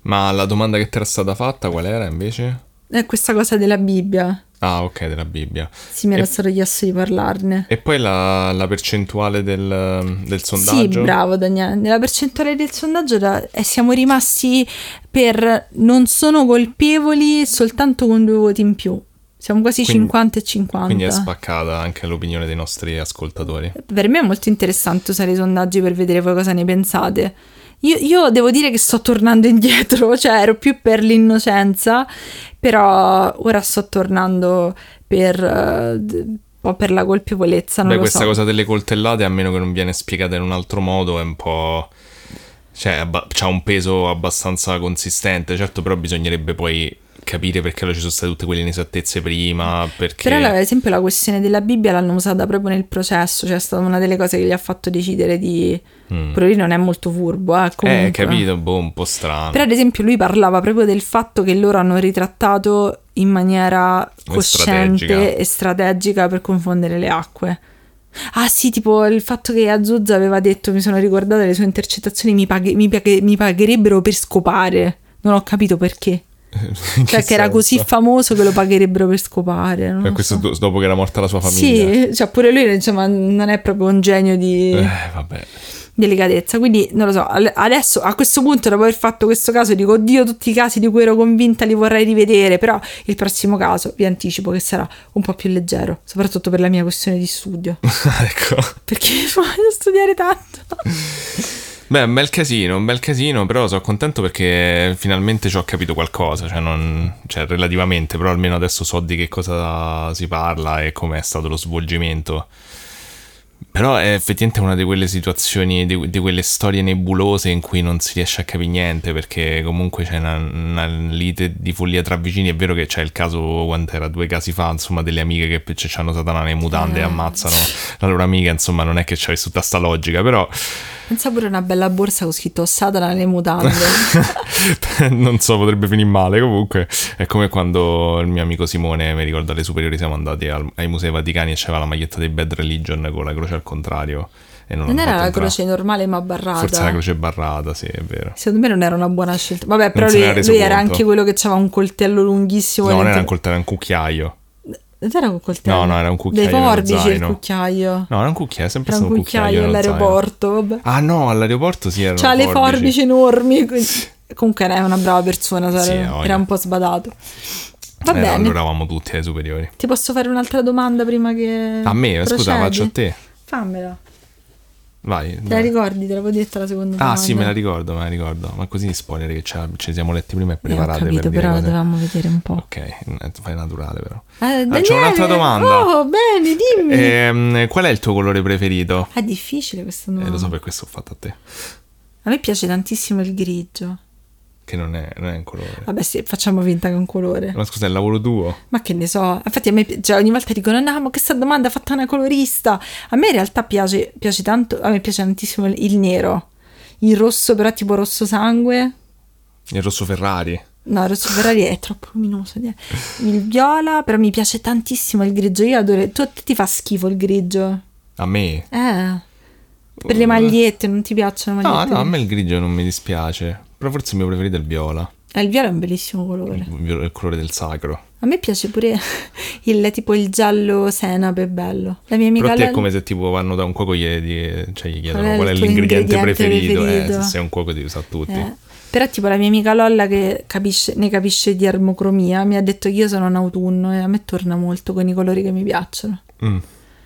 Ma la domanda che ti era stata fatta qual era invece? È questa cosa della Bibbia. Ah ok, della Bibbia. Sì, mi era stato chiesto di parlarne. E poi la percentuale del sondaggio? Sì, bravo Daniele. Nella percentuale del sondaggio siamo rimasti per non sono colpevoli soltanto con 2 voti in più. Siamo quasi 50-50. Quindi è spaccata anche l'opinione dei nostri ascoltatori. Per me è molto interessante usare i sondaggi per vedere voi cosa ne pensate. Io devo dire che sto tornando indietro, cioè ero più per l'innocenza, però ora sto tornando per la colpevolezza, non lo so. Beh, questa cosa delle coltellate, a meno che non viene spiegata in un altro modo, è un po'... cioè c'ha un peso abbastanza consistente, certo, però bisognerebbe poi capire perché ci sono state tutte quelle inesattezze prima, perché... Però ad esempio la questione della Bibbia l'hanno usata proprio nel processo, cioè è stata una delle cose che gli ha fatto decidere di... Però lì non è molto furbo, comunque. Capito, boh, un po' strano. Però ad esempio lui parlava proprio del fatto che loro hanno ritrattato in maniera cosciente e strategica per confondere le acque. Ah sì, tipo il fatto che Azzuz aveva detto, mi sono ricordata le sue intercettazioni, mi pagherebbero per scopare, non ho capito perché. Cioè che era così famoso che lo pagherebbero per scopare, non so. Questo dopo che era morta la sua famiglia. Sì, cioè pure lui insomma, non è proprio un genio di delicatezza, quindi non lo so. Adesso a questo punto, dopo aver fatto questo caso, dico oddio, tutti i casi di cui ero convinta li vorrei rivedere, però il prossimo caso vi anticipo che sarà un po' più leggero, soprattutto per la mia questione di studio. Ecco perché voglio studiare tanto. Beh, un bel casino, però sono contento perché finalmente ci ho capito qualcosa, cioè relativamente, però almeno adesso so di che cosa si parla e com'è stato lo svolgimento. Però è effettivamente una di quelle situazioni, di quelle storie nebulose in cui non si riesce a capire niente, perché comunque c'è una lite di follia tra vicini. È vero che c'è il caso, quant'era, 2 casi fa, insomma, delle amiche che c'hanno Satana nei mutande e ammazzano la loro amica, insomma, non è che c'è tutta sta logica, però... Pensa pure a una bella borsa con scritto Satana nelle mutande. Non so, potrebbe finire male, comunque. È come quando il mio amico Simone, mi ricordo alle superiori, siamo andati ai Musei Vaticani e c'era la maglietta dei Bad Religion con la croce al contrario, e non era la croce normale ma barrata, forse la croce barrata, sì, è vero. Secondo me non era una buona scelta, vabbè, però lui era anche quello che aveva un coltello lunghissimo, no, non era un coltello, era un cucchiaio. Era un coltello? No, era un cucchiaio. Dei forbici, il cucchiaio. No, era un cucchiaio, è sempre stato un cucchiaio all'aeroporto, vabbè. Ah no, all'aeroporto sì, era c'ha le forbici enormi, quindi... Comunque era una brava persona, era un po' sbadato. Va bene. Allora eravamo tutti ai superiori. Ti posso fare un'altra domanda prima che... A me? Procedi? Scusa, faccio a te. Fammela. Vai. Te la ricordi? Te l'avevo detta la seconda domanda. Ah sì, me la ricordo. Ma così spoiler che ci siamo letti prima e preparate. Ho capito, per però la dovevamo vedere un po'. Ok, fai naturale però. Daniele, c'ho un'altra domanda. Oh, bene, dimmi. Qual è il tuo colore preferito? È difficile questa domanda. Lo so, per questo ho fatto a te. A me piace tantissimo il grigio. Che non è un colore. Vabbè sì, facciamo finta che è un colore. Ma scusa, è il lavoro tuo? Ma che ne so. Infatti a me, cioè, ogni volta dicono no, ma questa domanda è fatta una colorista. A me in realtà piace tanto. A me piace tantissimo il nero. Il rosso però tipo rosso sangue. Il rosso Ferrari. No, il rosso Ferrari è troppo luminoso. Il viola, però mi piace tantissimo il grigio. Io adoro. Tu ti fa schifo il grigio? A me? Per le magliette, non ti piacciono le magliette? No, a me il grigio non mi dispiace. Però forse il mio preferito è il viola. Il viola è un bellissimo colore. Il colore del sacro. A me piace pure il giallo senape, è bello. La mia amica. Però te è come se tipo vanno da un cuoco gli chiedono qual è l'ingrediente preferito. Se sei un cuoco ti sa tutti. Però tipo la mia amica Lola che ne capisce di armocromia mi ha detto che io sono in autunno e a me torna molto con i colori che mi piacciono.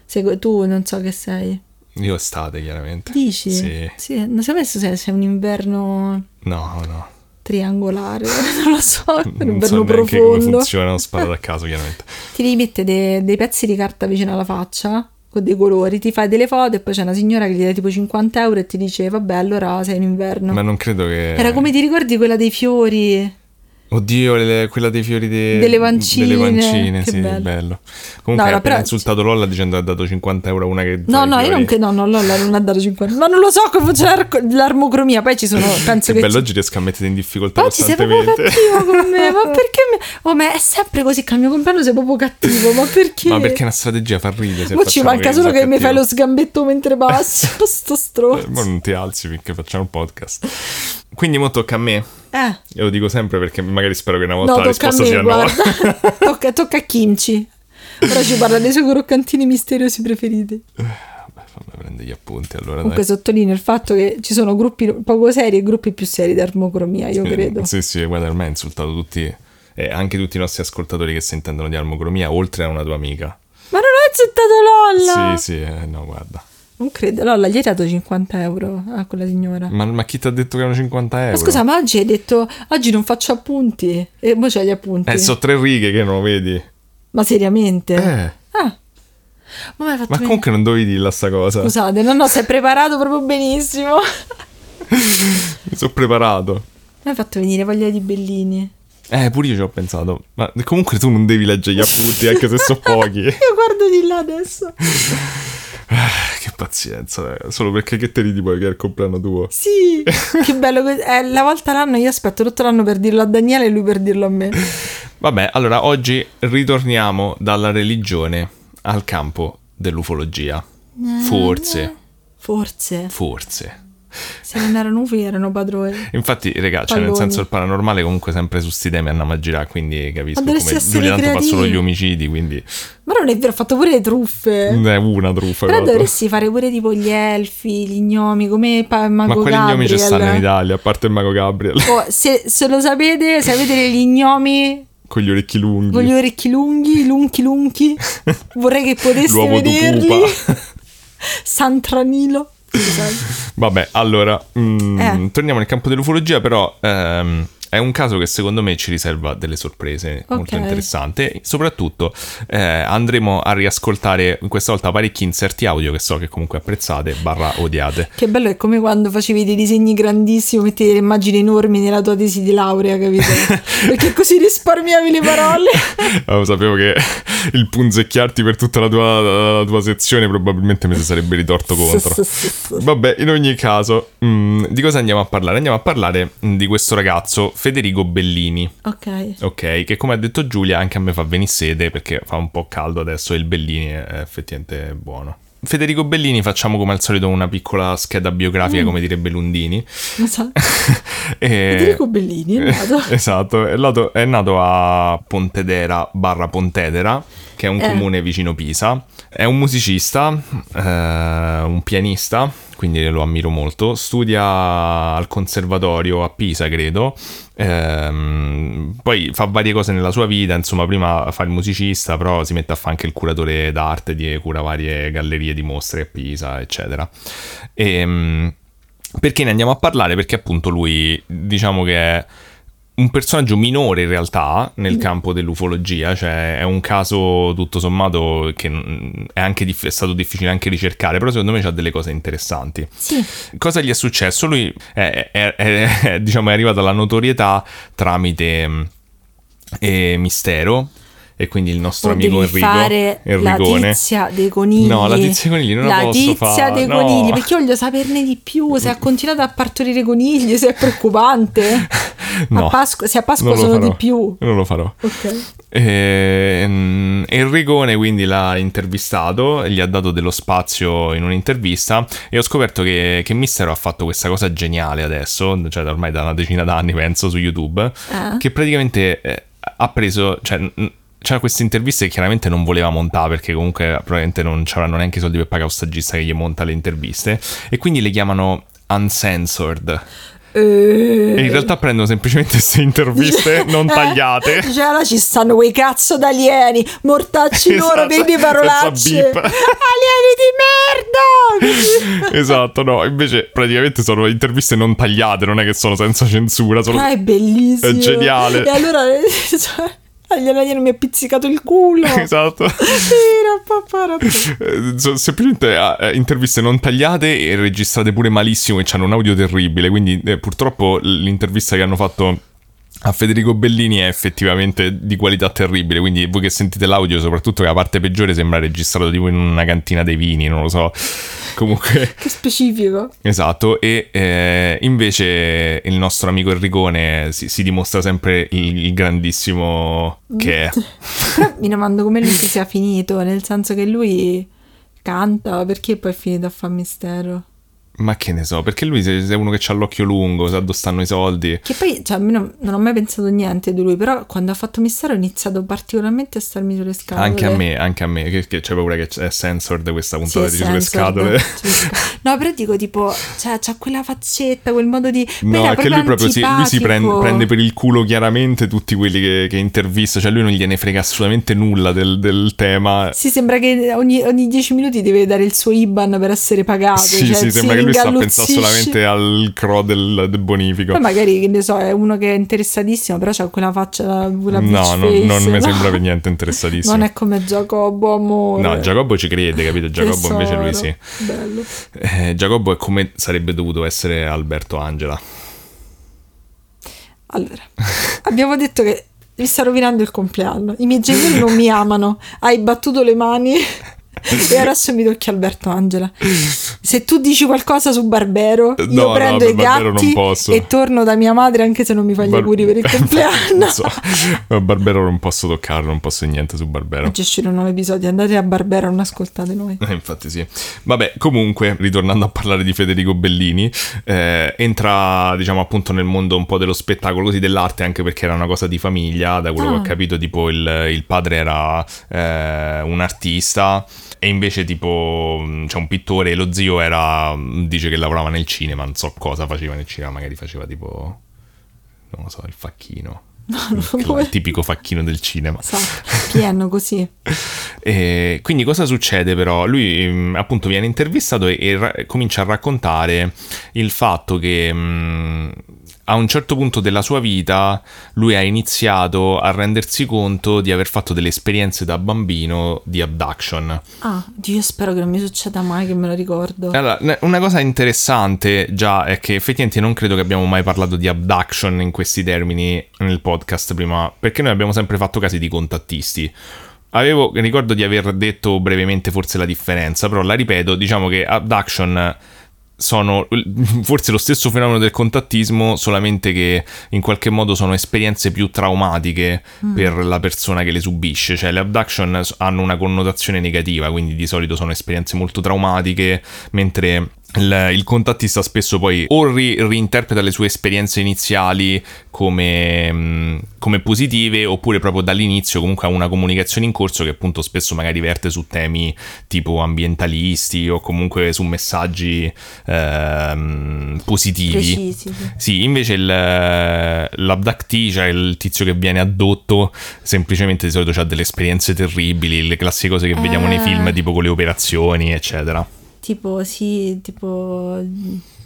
Se tu non so che sei. Io estate, chiaramente. Dici? Sì. Non so messo se è un inverno... No. Triangolare, non lo so. Non so neanche come funziona, non sparo a caso, chiaramente. Ti devi mettere dei pezzi di carta vicino alla faccia, con dei colori, ti fai delle foto e poi c'è una signora che gli dà tipo 50 euro e ti dice vabbè, allora sei in inverno. Ma non credo che... Era come, ti ricordi quella dei fiori... Oddio, quella dei fiori delle pancine, che sì, bello. Comunque no, però... insultato Lola dicendo ha dato 50 euro a una che... No, io non che... No, Lola non ha dato 50 euro. Ma non lo so come c'è l'armocromia, poi ci sono... Penso che bello, oggi riesco a mettere in difficoltà costantemente. Oggi sei proprio cattivo con me, ma perché... Oh, ma è sempre così che il mio compagno sei proprio cattivo, ma perché? Ma perché è una strategia, fa ridere. Ma ci manca solo che mi fai lo sgambetto mentre passi, sto stronzo. Ma non ti alzi finché facciamo un podcast. Quindi mo tocca a me. Io lo dico sempre perché magari spero che una volta la risposta sia no. Tocca a Kimchi. Ora ci parla dei suoi croccantini misteriosi preferiti. Fammi prendere gli appunti allora. Comunque dai. Sottolineo il fatto che ci sono gruppi poco seri e gruppi più seri di armocromia, io credo. Sì, guarda, ormai ha insultato tutti, anche tutti i nostri ascoltatori che si intendono di armocromia, oltre a una tua amica. Ma non ho insultato Lola! Sì, no, guarda. Non credo, Lola gli hai dato 50 euro a quella signora. Ma chi ti ha detto che erano 50 euro? Ma scusa, ma oggi hai detto, oggi non faccio appunti. E mo c'hai gli appunti. So 3 righe che non lo vedi. Ma seriamente? Ma comunque non dovevi dirla sta cosa. Scusate, no, sei preparato proprio benissimo. Mi sono preparato. Mi hai fatto venire voglia di Bellini. Pure io ci ho pensato. Ma comunque tu non devi leggere gli appunti, anche se sono pochi. Io guardo di là adesso. Che pazienza, solo perché che te ridi poi che è il compleanno tuo. Sì, che bello, la volta l'anno io aspetto tutto l'anno per dirlo a Daniele e lui per dirlo a me. Vabbè, allora oggi ritorniamo dalla religione al campo dell'ufologia. Forse. Se non erano UFO erano padroni. Infatti, ragazzi, cioè, nel senso il paranormale comunque sempre su sti temi andiamo a girare, quindi capisco come Giulia tanto fa solo gli omicidi, quindi. Ma non è vero, ho fatto pure le truffe. È una truffa. Però dovresti fare pure tipo gli elfi, gli gnomi, come Mago Gabriel. Ma quali gnomi ci stanno in Italia, a parte il Mago Gabriel? Oh, se lo sapete, se avete gli gnomi con gli orecchi lunghi. Lunchi. Vorrei che poteste vederli. Sant'Ranilo. Vabbè, allora torniamo nel campo dell'ufologia, però è un caso che secondo me ci riserva delle sorprese molto interessanti. Soprattutto andremo a riascoltare questa volta parecchi inserti audio che so che comunque apprezzate / odiate. Che bello, è come quando facevi dei disegni grandissimi, mettevi le immagini enormi nella tua tesi di laurea, capito? Perché così risparmiavi le parole. Sapevo che il punzecchiarti per tutta la tua sezione probabilmente mi si sarebbe ritorto contro. Vabbè, in ogni caso di cosa andiamo a parlare? Andiamo a parlare di questo ragazzo Federico Bellini. Ok, che come ha detto Giulia anche a me fa venire sede perché fa un po' caldo adesso e il Bellini è effettivamente buono. Federico Bellini, facciamo come al solito una piccola scheda biografica, come direbbe Lundini. Federico Bellini è nato. Esatto, è nato a Pontedera, che è un comune vicino Pisa. È un musicista, un pianista, quindi lo ammiro molto. Studia al conservatorio a Pisa, credo. Poi fa varie cose nella sua vita, insomma, prima fa il musicista, però si mette a fare anche il curatore d'arte, cura varie gallerie di mostre a Pisa, eccetera. Perché ne andiamo a parlare? Perché appunto lui, diciamo che è un personaggio minore in realtà nel campo dell'ufologia, cioè è un caso tutto sommato che è anche è stato difficile anche ricercare, però secondo me c'ha delle cose interessanti. Sì. Cosa gli è successo? Lui diciamo è arrivato alla notorietà tramite Mistero, e quindi il nostro amico Enrico, Enricone. La tizia dei conigli. No, la tizia dei conigli non la posso fare. La tizia dei conigli, perché io voglio saperne di più. Se ha continuato a partorire conigli, se è preoccupante. No, se a Pasqua sono farò. Di più. Non lo farò. Okay. Enricone quindi l'ha intervistato, gli ha dato dello spazio in un'intervista, e ho scoperto che Mistero ha fatto questa cosa geniale adesso, cioè ormai da una decina d'anni penso, su YouTube, che praticamente ha preso... C'era queste interviste che chiaramente non voleva montare, perché comunque probabilmente non c'erano neanche i soldi per pagare lo stagista che gli monta le interviste, e quindi le chiamano uncensored. E in realtà prendono semplicemente queste interviste non tagliate. Già là ci stanno quei cazzo d'alieni, mortacci loro, vedi parolacce, alieni di merda. Esatto, no, invece praticamente sono interviste non tagliate, non è che sono senza censura, sono... Ah, è bellissimo, è geniale. E allora... Agli alieni mi ha pizzicato il culo. Esatto. Semplicemente interviste non tagliate e registrate pure malissimo, e c'hanno un audio terribile. Quindi purtroppo l'intervista che hanno fatto a Federico Bellini è effettivamente di qualità terribile, quindi voi che sentite l'audio, soprattutto che la parte peggiore sembra registrato tipo in una cantina dei vini, non lo so, comunque che specifico. Esatto. E invece il nostro amico Enricone si dimostra sempre il grandissimo che è. Però mi domando come lui sia finito, nel senso che lui canta, perché poi è finito a far Mistero? Ma che ne so, perché lui è uno che ha l'occhio lungo, sa dove stanno i soldi. Che poi, cioè, non ho mai pensato niente di lui, però quando ha fatto Mistero ho iniziato particolarmente a starmi sulle scatole. Anche a me, che c'è paura che è censored questa puntata, sì, sulle scatole. No, però dico tipo, cioè, c'ha quella faccetta, quel modo di... No, perché lui proprio si prende per il culo chiaramente tutti quelli che intervista, cioè lui non gliene frega assolutamente nulla del tema. Sì, sembra che ogni 10 minuti deve dare il suo IBAN per essere pagato. Sì, cioè, sì, sembra che lui sta pensando solamente al cro del bonifico. Poi magari, che ne so, è uno che è interessatissimo, però c'ha quella faccia, quella bitch face. No, non mi sembra per niente interessatissimo. Non è come Giacobbo, amore. No, Giacobbo ci crede, capito? Giacobbo invece lui sì. Bello. Giacobbo è come sarebbe dovuto essere Alberto Angela. Allora, abbiamo detto che mi sta rovinando il compleanno. I miei genitori non mi amano. Hai battuto le mani... E adesso mi tocchi Alberto Angela. Se tu dici qualcosa su Barbero, io prendo i gatti e torno da mia madre, anche se non mi fa gli auguri per il compleanno. Non so. Barbero non posso toccarlo, non posso niente su Barbero. Oggi uscirà un nuovo episodio, andate a Barbero, non ascoltate noi. Infatti sì. Vabbè, comunque, ritornando a parlare di Federico Bellini, entra, diciamo, appunto nel mondo un po' dello spettacolo, così dell'arte, anche perché era una cosa di famiglia, da quello che ho capito, tipo il padre era un artista. E invece tipo c'è un pittore, e lo zio dice che lavorava nel cinema, non so cosa faceva nel cinema, magari faceva tipo, non lo so, il facchino, il tipico facchino del cinema, pieno così. E quindi cosa succede però? Lui appunto viene intervistato e comincia a raccontare il fatto che a un certo punto della sua vita lui ha iniziato a rendersi conto di aver fatto delle esperienze da bambino di abduction. Ah, Dio, spero che non mi succeda mai, che me lo ricordo. Allora, una cosa interessante già è che effettivamente non credo che abbiamo mai parlato di abduction in questi termini nel podcast prima, perché noi abbiamo sempre fatto casi di contattisti. Ricordo di aver detto brevemente forse la differenza, però la ripeto, diciamo che abduction... sono forse lo stesso fenomeno del contattismo, solamente che in qualche modo sono esperienze più traumatiche per la persona che le subisce. Cioè le abduction hanno una connotazione negativa, quindi di solito sono esperienze molto traumatiche, mentre Il contattista spesso poi o reinterpreta le sue esperienze iniziali come positive, oppure proprio dall'inizio comunque ha una comunicazione in corso che appunto spesso magari verte su temi tipo ambientalisti o comunque su messaggi positivi. Precisi. Sì, invece l'abductee, cioè il tizio che viene addotto, semplicemente di solito ha delle esperienze terribili, le classiche cose che vediamo nei film, tipo con le operazioni, eccetera. Tipo, sì, tipo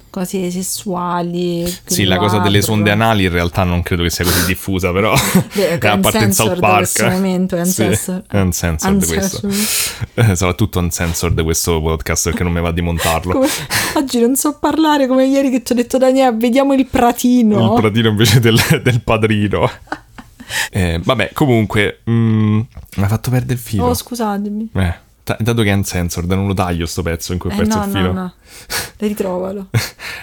cose sessuali. Sì, la cosa delle sonde anali in realtà non credo che sia così diffusa, però a parte in South Park. Questo sarà tutto uncensored di questo podcast, perché non mi va di montarlo. Oggi non so parlare, come ieri che ci ho detto Daniele, vediamo il pratino. Il pratino invece del padrino. Vabbè, comunque, mi ha fatto perdere il filo. Oh, scusatemi. Dato che è uncensored, non lo taglio sto pezzo in cui ho perso il filo. No. Ritrovalo.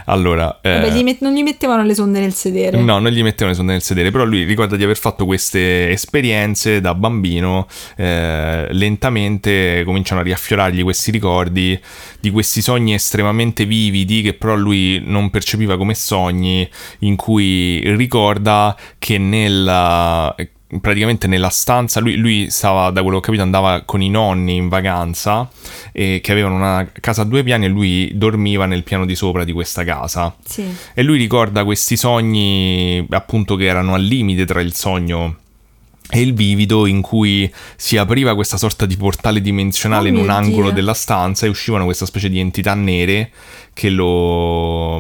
Allora, vabbè, non gli mettevano le sonde nel sedere. No, non gli mettevano le sonde nel sedere, però lui ricorda di aver fatto queste esperienze da bambino. Lentamente cominciano a riaffiorargli questi ricordi di questi sogni estremamente vividi, che però lui non percepiva come sogni, in cui ricorda che praticamente nella stanza lui stava, da quello che ho capito, andava con i nonni in vacanza, che avevano una casa a 2 piani, e lui dormiva nel piano di sopra di questa casa. Sì. E lui ricorda questi sogni, appunto, che erano al limite tra il sogno e il vivido, in cui si apriva questa sorta di portale dimensionale in un angolo della stanza, e uscivano questa specie di entità nere che lo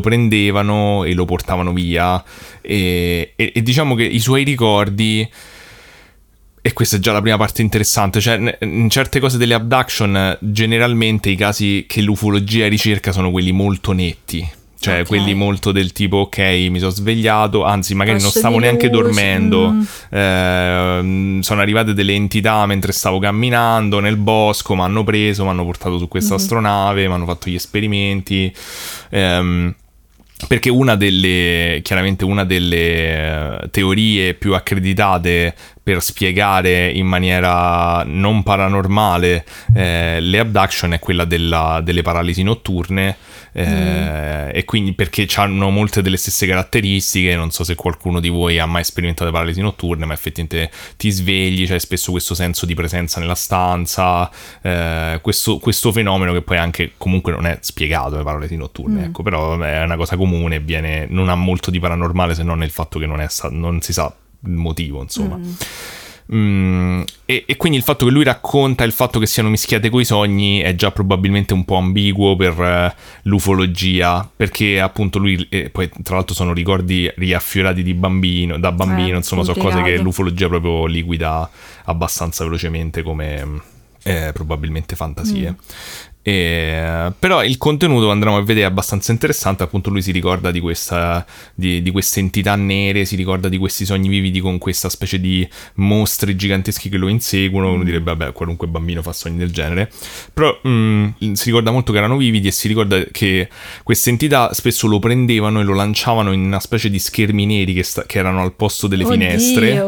prendevano e lo portavano via, e diciamo che i suoi ricordi, e questa è già la prima parte interessante, cioè in certe cose delle abduction generalmente i casi che l'ufologia ricerca sono quelli molto netti. Cioè, okay, quelli molto del tipo, ok, mi sono svegliato, anzi magari non stavo neanche dormendo, sono arrivate delle entità mentre stavo camminando nel bosco, mi hanno preso, mi hanno portato su questa astronave, mi hanno fatto gli esperimenti, perché una delle teorie più accreditate per spiegare in maniera non paranormale le abduction è quella delle paralisi notturne. E quindi, perché hanno molte delle stesse caratteristiche. Non so se qualcuno di voi ha mai sperimentato paralisi notturne, ma effettivamente ti svegli, c'è spesso questo senso di presenza nella stanza, questo fenomeno che poi anche comunque non è spiegato le paralisi notturne, ecco, però è una cosa comune, non ha molto di paranormale, se non nel fatto che non si sa il motivo, insomma. E quindi il fatto che lui racconta, il fatto che siano mischiate coi sogni, è già probabilmente un po' ambiguo per l'ufologia, perché appunto lui, poi tra l'altro sono ricordi riaffiorati da bambino, insomma, sono cose che l'ufologia proprio li guida abbastanza velocemente come probabilmente fantasie. Però il contenuto, andremo a vedere, è abbastanza interessante. Appunto, lui si ricorda di queste entità nere, si ricorda di questi sogni vividi con questa specie di mostri giganteschi che lo inseguono. Uno direbbe, vabbè, qualunque bambino fa sogni del genere, però si ricorda molto che erano vividi, e si ricorda che queste entità spesso lo prendevano e lo lanciavano in una specie di schermi neri che erano al posto delle finestre,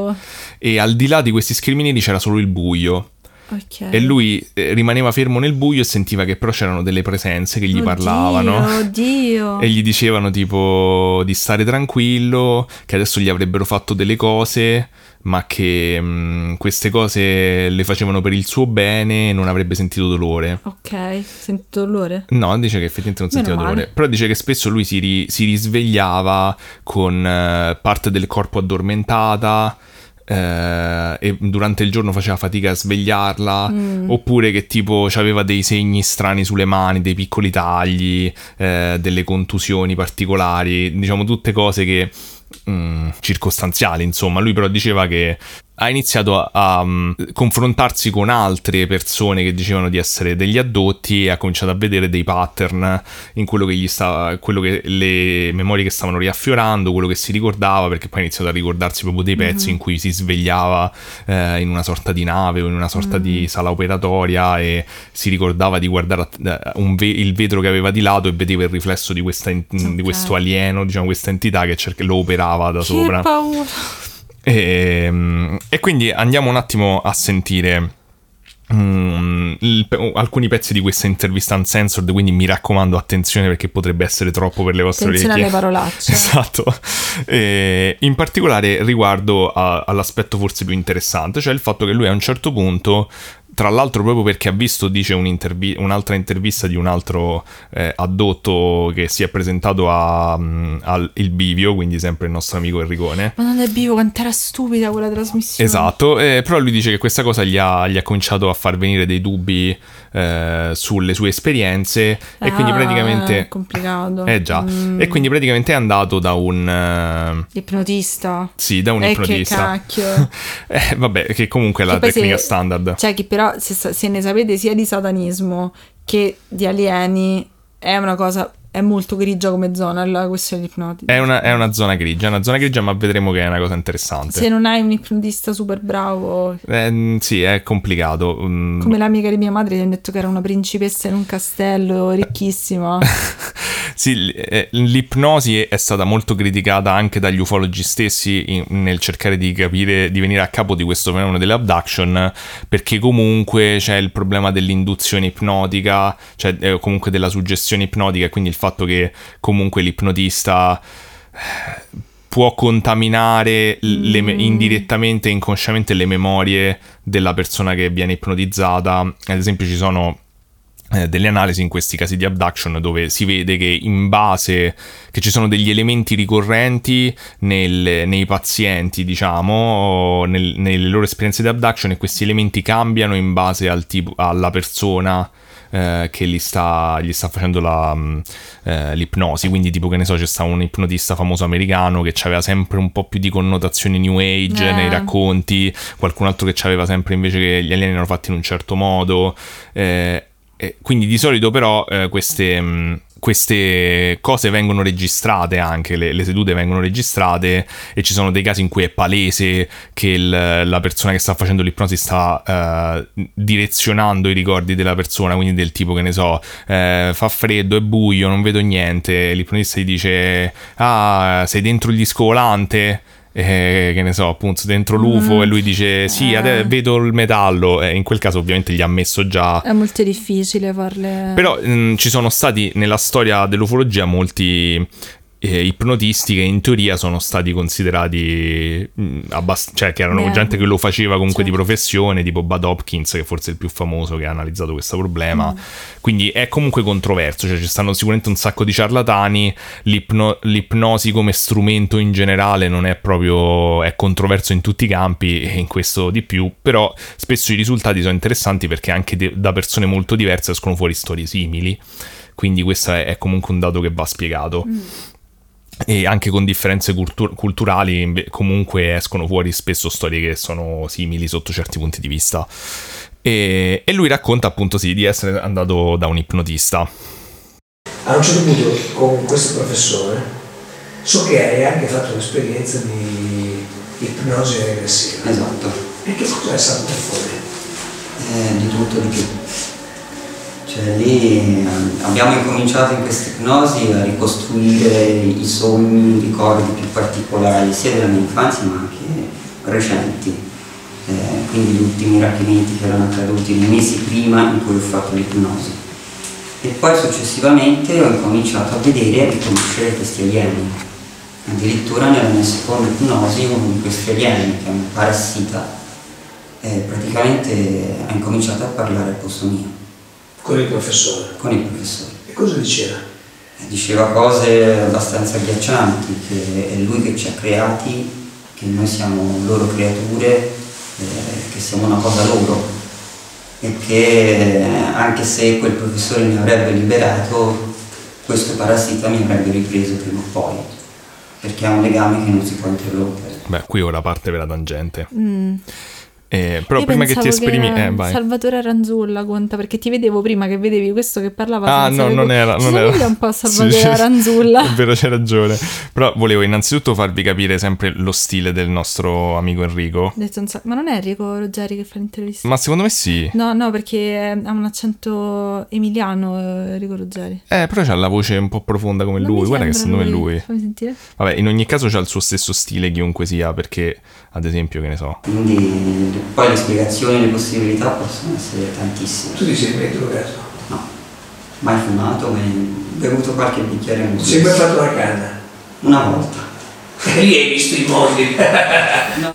e al di là di questi schermi neri c'era solo il buio. Okay. E lui rimaneva fermo nel buio e sentiva che però c'erano delle presenze che gli parlavano. Oddio. E gli dicevano tipo di stare tranquillo, che adesso gli avrebbero fatto delle cose, ma che queste cose le facevano per il suo bene e non avrebbe sentito dolore. Ok, sentito dolore? No, dice che effettivamente non sentiva dolore, però dice che spesso lui si risvegliava con parte del corpo addormentata, e durante il giorno faceva fatica a svegliarla, oppure che tipo aveva dei segni strani sulle mani, dei piccoli tagli, delle contusioni particolari, diciamo tutte cose che circostanziali, insomma. Lui però diceva che ha iniziato a confrontarsi con altre persone che dicevano di essere degli addotti, e ha cominciato a vedere dei pattern in quello che le memorie che stavano riaffiorando, quello che si ricordava, perché poi ha iniziato a ricordarsi proprio dei pezzi in cui si svegliava in una sorta di nave o in una sorta di sala operatoria, e si ricordava di guardare il vetro che aveva di lato e vedeva il riflesso di questo alieno, diciamo questa entità che lo operava da sopra. Che paura! E quindi andiamo un attimo a sentire alcuni pezzi di questa intervista uncensored, quindi mi raccomando attenzione perché potrebbe essere troppo per le vostre orecchie. Attenzione alle parolacce. Esatto. E in particolare riguardo all'aspetto forse più interessante, cioè il fatto che lui a un certo punto, tra l'altro proprio perché ha visto, dice, un'altra intervista di un altro addotto che si è presentato al Il Bivio, quindi sempre il nostro amico Enricone. Ma non è Bivio, quant'era stupida quella trasmissione. Esatto, però lui dice che questa cosa gli ha cominciato a far venire dei dubbi sulle sue esperienze e quindi praticamente... complicato. Già, e quindi praticamente è andato da un... ipnotista. Sì, da un ipnotista. Che cacchio. Vabbè, che comunque è la tecnica standard. Cioè, che però... Però se ne sapete sia di satanismo che di alieni, è una cosa, è molto grigia come zona la questione di ipnoti. È una zona grigia, ma vedremo che è una cosa interessante. Se non hai un ipnotista super bravo... sì, è complicato. Come l'amica di mia madre, ti ha detto che era una principessa in un castello, ricchissima. Sì, l'ipnosi è stata molto criticata anche dagli ufologi stessi nel cercare di capire, di venire a capo di questo fenomeno dell'abduction, perché comunque c'è il problema dell'induzione ipnotica, cioè comunque della suggestione ipnotica, e quindi il fatto che comunque l'ipnotista può contaminare indirettamente e inconsciamente le memorie della persona che viene ipnotizzata. Ad esempio ci sono delle analisi in questi casi di abduction dove si vede che ci sono degli elementi ricorrenti nei pazienti, diciamo, nelle loro esperienze di abduction, e questi elementi cambiano in base alla persona che gli sta facendo l'ipnosi. Quindi, tipo, che ne so, c'è stato un ipnotista famoso americano che aveva sempre un po' più di connotazioni new age nei racconti, qualcun altro che aveva sempre invece che gli alieni erano fatti in un certo modo. Quindi di solito però queste cose vengono registrate, anche le sedute vengono registrate, e ci sono dei casi in cui è palese che la persona che sta facendo l'ipnosi sta direzionando i ricordi della persona, quindi del tipo, che ne so, fa freddo, è buio, non vedo niente, l'ipnotista gli dice sei dentro il disco volante, che ne so, appunto, dentro l'UFO, e lui dice sì, adesso vedo il metallo, in quel caso ovviamente gli ha messo già, è molto difficile farle. Però ci sono stati nella storia dell'ufologia molti ipnotisti che in teoria sono stati considerati cioè che erano gente che lo faceva comunque, certo, di professione, tipo Bud Hopkins, che forse è il più famoso che ha analizzato questo problema. Quindi è comunque controverso, cioè ci stanno sicuramente un sacco di ciarlatani. L'ipnosi come strumento in generale non è proprio, è controverso in tutti i campi, e in questo di più. Però spesso i risultati sono interessanti perché anche da persone molto diverse escono fuori storie simili, quindi questo è comunque un dato che va spiegato. E anche con differenze culturali comunque escono fuori spesso storie che sono simili sotto certi punti di vista. E lui racconta appunto di essere andato da un ipnotista. A un certo punto, con questo professore, so che hai anche fatto un'esperienza di ipnosi regressiva. Esatto. E che cosa è saltato fuori? Di tutto, di più. Cioè, lì abbiamo incominciato in questa ipnosi a ricostruire i sogni, i ricordi più particolari, sia della mia infanzia ma anche recenti. Quindi gli ultimi rapimenti che erano accaduti nei mesi prima in cui ho fatto l'ipnosi. E poi successivamente ho incominciato a vedere e a riconoscere questi alieni. Addirittura nella mia seconda ipnosi uno di questi alieni, che è un parassita, praticamente ha incominciato a parlare al posto mio. Con il professore. E cosa diceva? Diceva cose abbastanza agghiaccianti, che è lui che ci ha creati, che noi siamo loro creature, che siamo una cosa loro, e che anche se quel professore mi avrebbe liberato, questo parassita mi avrebbe ripreso prima o poi, perché ha un legame che non si può interrompere. Beh, qui ora parte per la tangente. Però io prima che ti esprimi, vai. Salvatore Aranzulla conta, perché ti vedevo prima che vedevi questo che parlava. Non era un po' Salvatore Aranzulla. È vero, c'hai ragione. Però volevo innanzitutto farvi capire sempre lo stile del nostro amico Enrico. Ma non è Enrico Ruggeri che fa l'intervista? Ma secondo me sì. No, perché ha un accento emiliano, Enrico Ruggeri. Però c'ha la voce un po' profonda come lui. Guarda che secondo me è lui. Fammi sentire. Vabbè, in ogni caso c'ha il suo stesso stile chiunque sia, perché ad esempio, che ne so. Quindi poi le spiegazioni e le possibilità possono essere tantissime. Tu ti sei mai drogato? No, mai fumato, mai bevuto qualche bicchiere. Non sei mai fatto una canna? Una volta. E lì hai visto i mondi. No.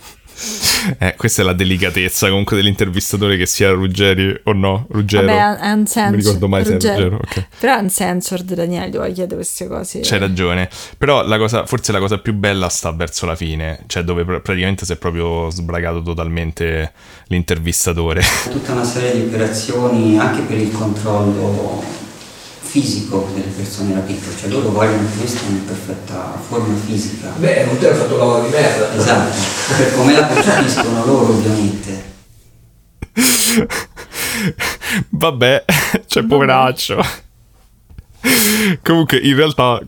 Questa è la delicatezza comunque dell'intervistatore, che sia Ruggeri o no, Ruggero. Vabbè, non mi ricordo mai Ruggero. Se è Ruggero, okay. Però è uncensored, Daniele, devo chiedere queste cose. C'hai ragione, però la cosa, forse la cosa più bella sta verso la fine, cioè dove praticamente si è proprio sbragato totalmente l'intervistatore. Tutta una serie di operazioni anche per il controllo fisico delle persone rapite, cioè loro vogliono che questo in perfetta forma fisica. Beh, non te l'ha fatto lavoro di merda. Esatto, per come la percepiscono loro ovviamente. Vabbè, cioè poveraccio. Comunque in realtà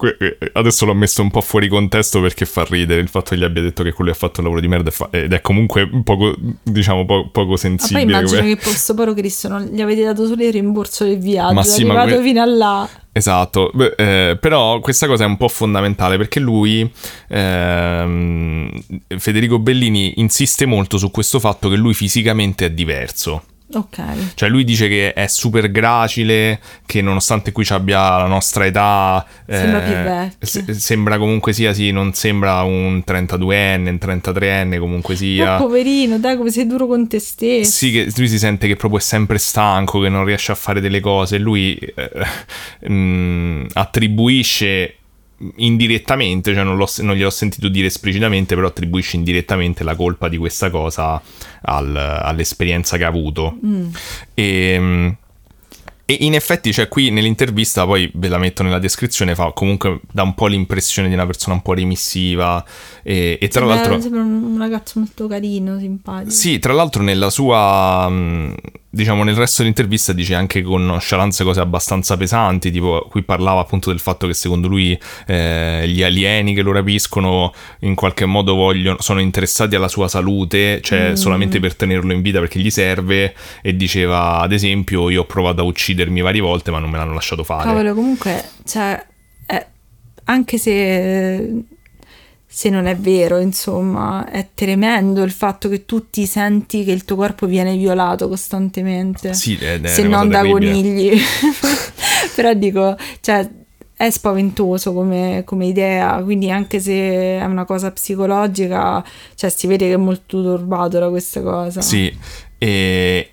adesso l'ho messo un po' fuori contesto perché fa ridere il fatto che gli abbia detto che quello ha fatto un lavoro di merda ed è comunque poco, diciamo, poco sensibile. Ma poi immagino che posto povero Cristo non gli avete dato solo il rimborso del viaggio, ma è sì, arrivato fino a là. Esatto. Beh, però questa cosa è un po' fondamentale perché lui, Federico Bellini, insiste molto su questo fatto che lui fisicamente è diverso. Okay. Cioè lui dice che è super gracile, che nonostante qui ci abbia la nostra età sembra più vecchio. Sembra comunque sia, sì, non sembra un 32enne, un 33enne comunque sia. Oh, poverino, dai, come sei duro con te stesso. Sì, che lui si sente che proprio è sempre stanco, che non riesce a fare delle cose. Lui attribuisce indirettamente, cioè non gliel'ho sentito dire esplicitamente, però attribuisce indirettamente la colpa di questa cosa all'esperienza che ha avuto. E in effetti, cioè, qui nell'intervista, poi ve la metto nella descrizione, fa comunque, dà un po' l'impressione di una persona un po' remissiva e tra l'altro sembra un ragazzo molto carino, simpatico. Sì, tra l'altro nella sua, diciamo, nel resto dell'intervista dice anche con nonchalanza cose abbastanza pesanti, tipo qui parlava appunto del fatto che secondo lui gli alieni che lo rapiscono in qualche modo sono interessati alla sua salute, cioè solamente per tenerlo in vita perché gli serve, e diceva ad esempio io ho provato a uccidermi varie volte ma non me l'hanno lasciato fare. Cavolo, comunque, cioè, anche se non è vero, insomma, è tremendo il fatto che tu ti senti che il tuo corpo viene violato costantemente. Sì, se non da conigli. Però dico, cioè, è spaventoso come idea, quindi anche se è una cosa psicologica, cioè si vede che è molto turbato da questa cosa. Sì, e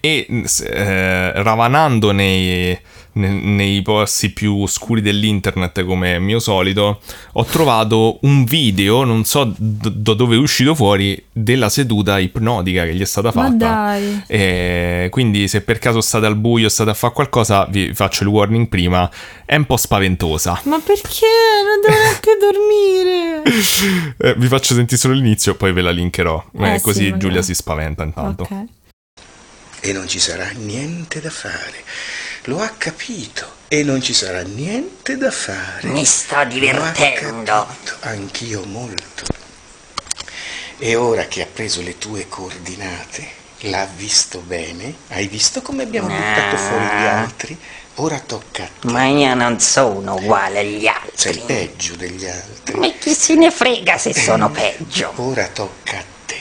ravanando nei posti più oscuri dell'internet, come mio solito, ho trovato un video, non so da dove è uscito fuori, della seduta ipnotica che gli è stata fatta. Ma dai. Quindi se per caso state al buio, state a fare qualcosa, vi faccio il warning prima, è un po' spaventosa. Ma perché? Non devo neanche dormire. Vi faccio sentire solo l'inizio, poi ve la linkerò, così sì, Giulia si spaventa intanto. Okay. E non ci sarà niente da fare. Lo ha capito. E non ci sarà niente da fare. Mi sto divertendo. Anch'io molto. E ora che ha preso le tue coordinate, l'ha visto bene. Hai visto come abbiamo buttato fuori gli altri? Ora tocca a te. Ma io non sono uguale agli altri. Sei peggio degli altri. Ma chi se ne frega se sono peggio? Ora tocca a te.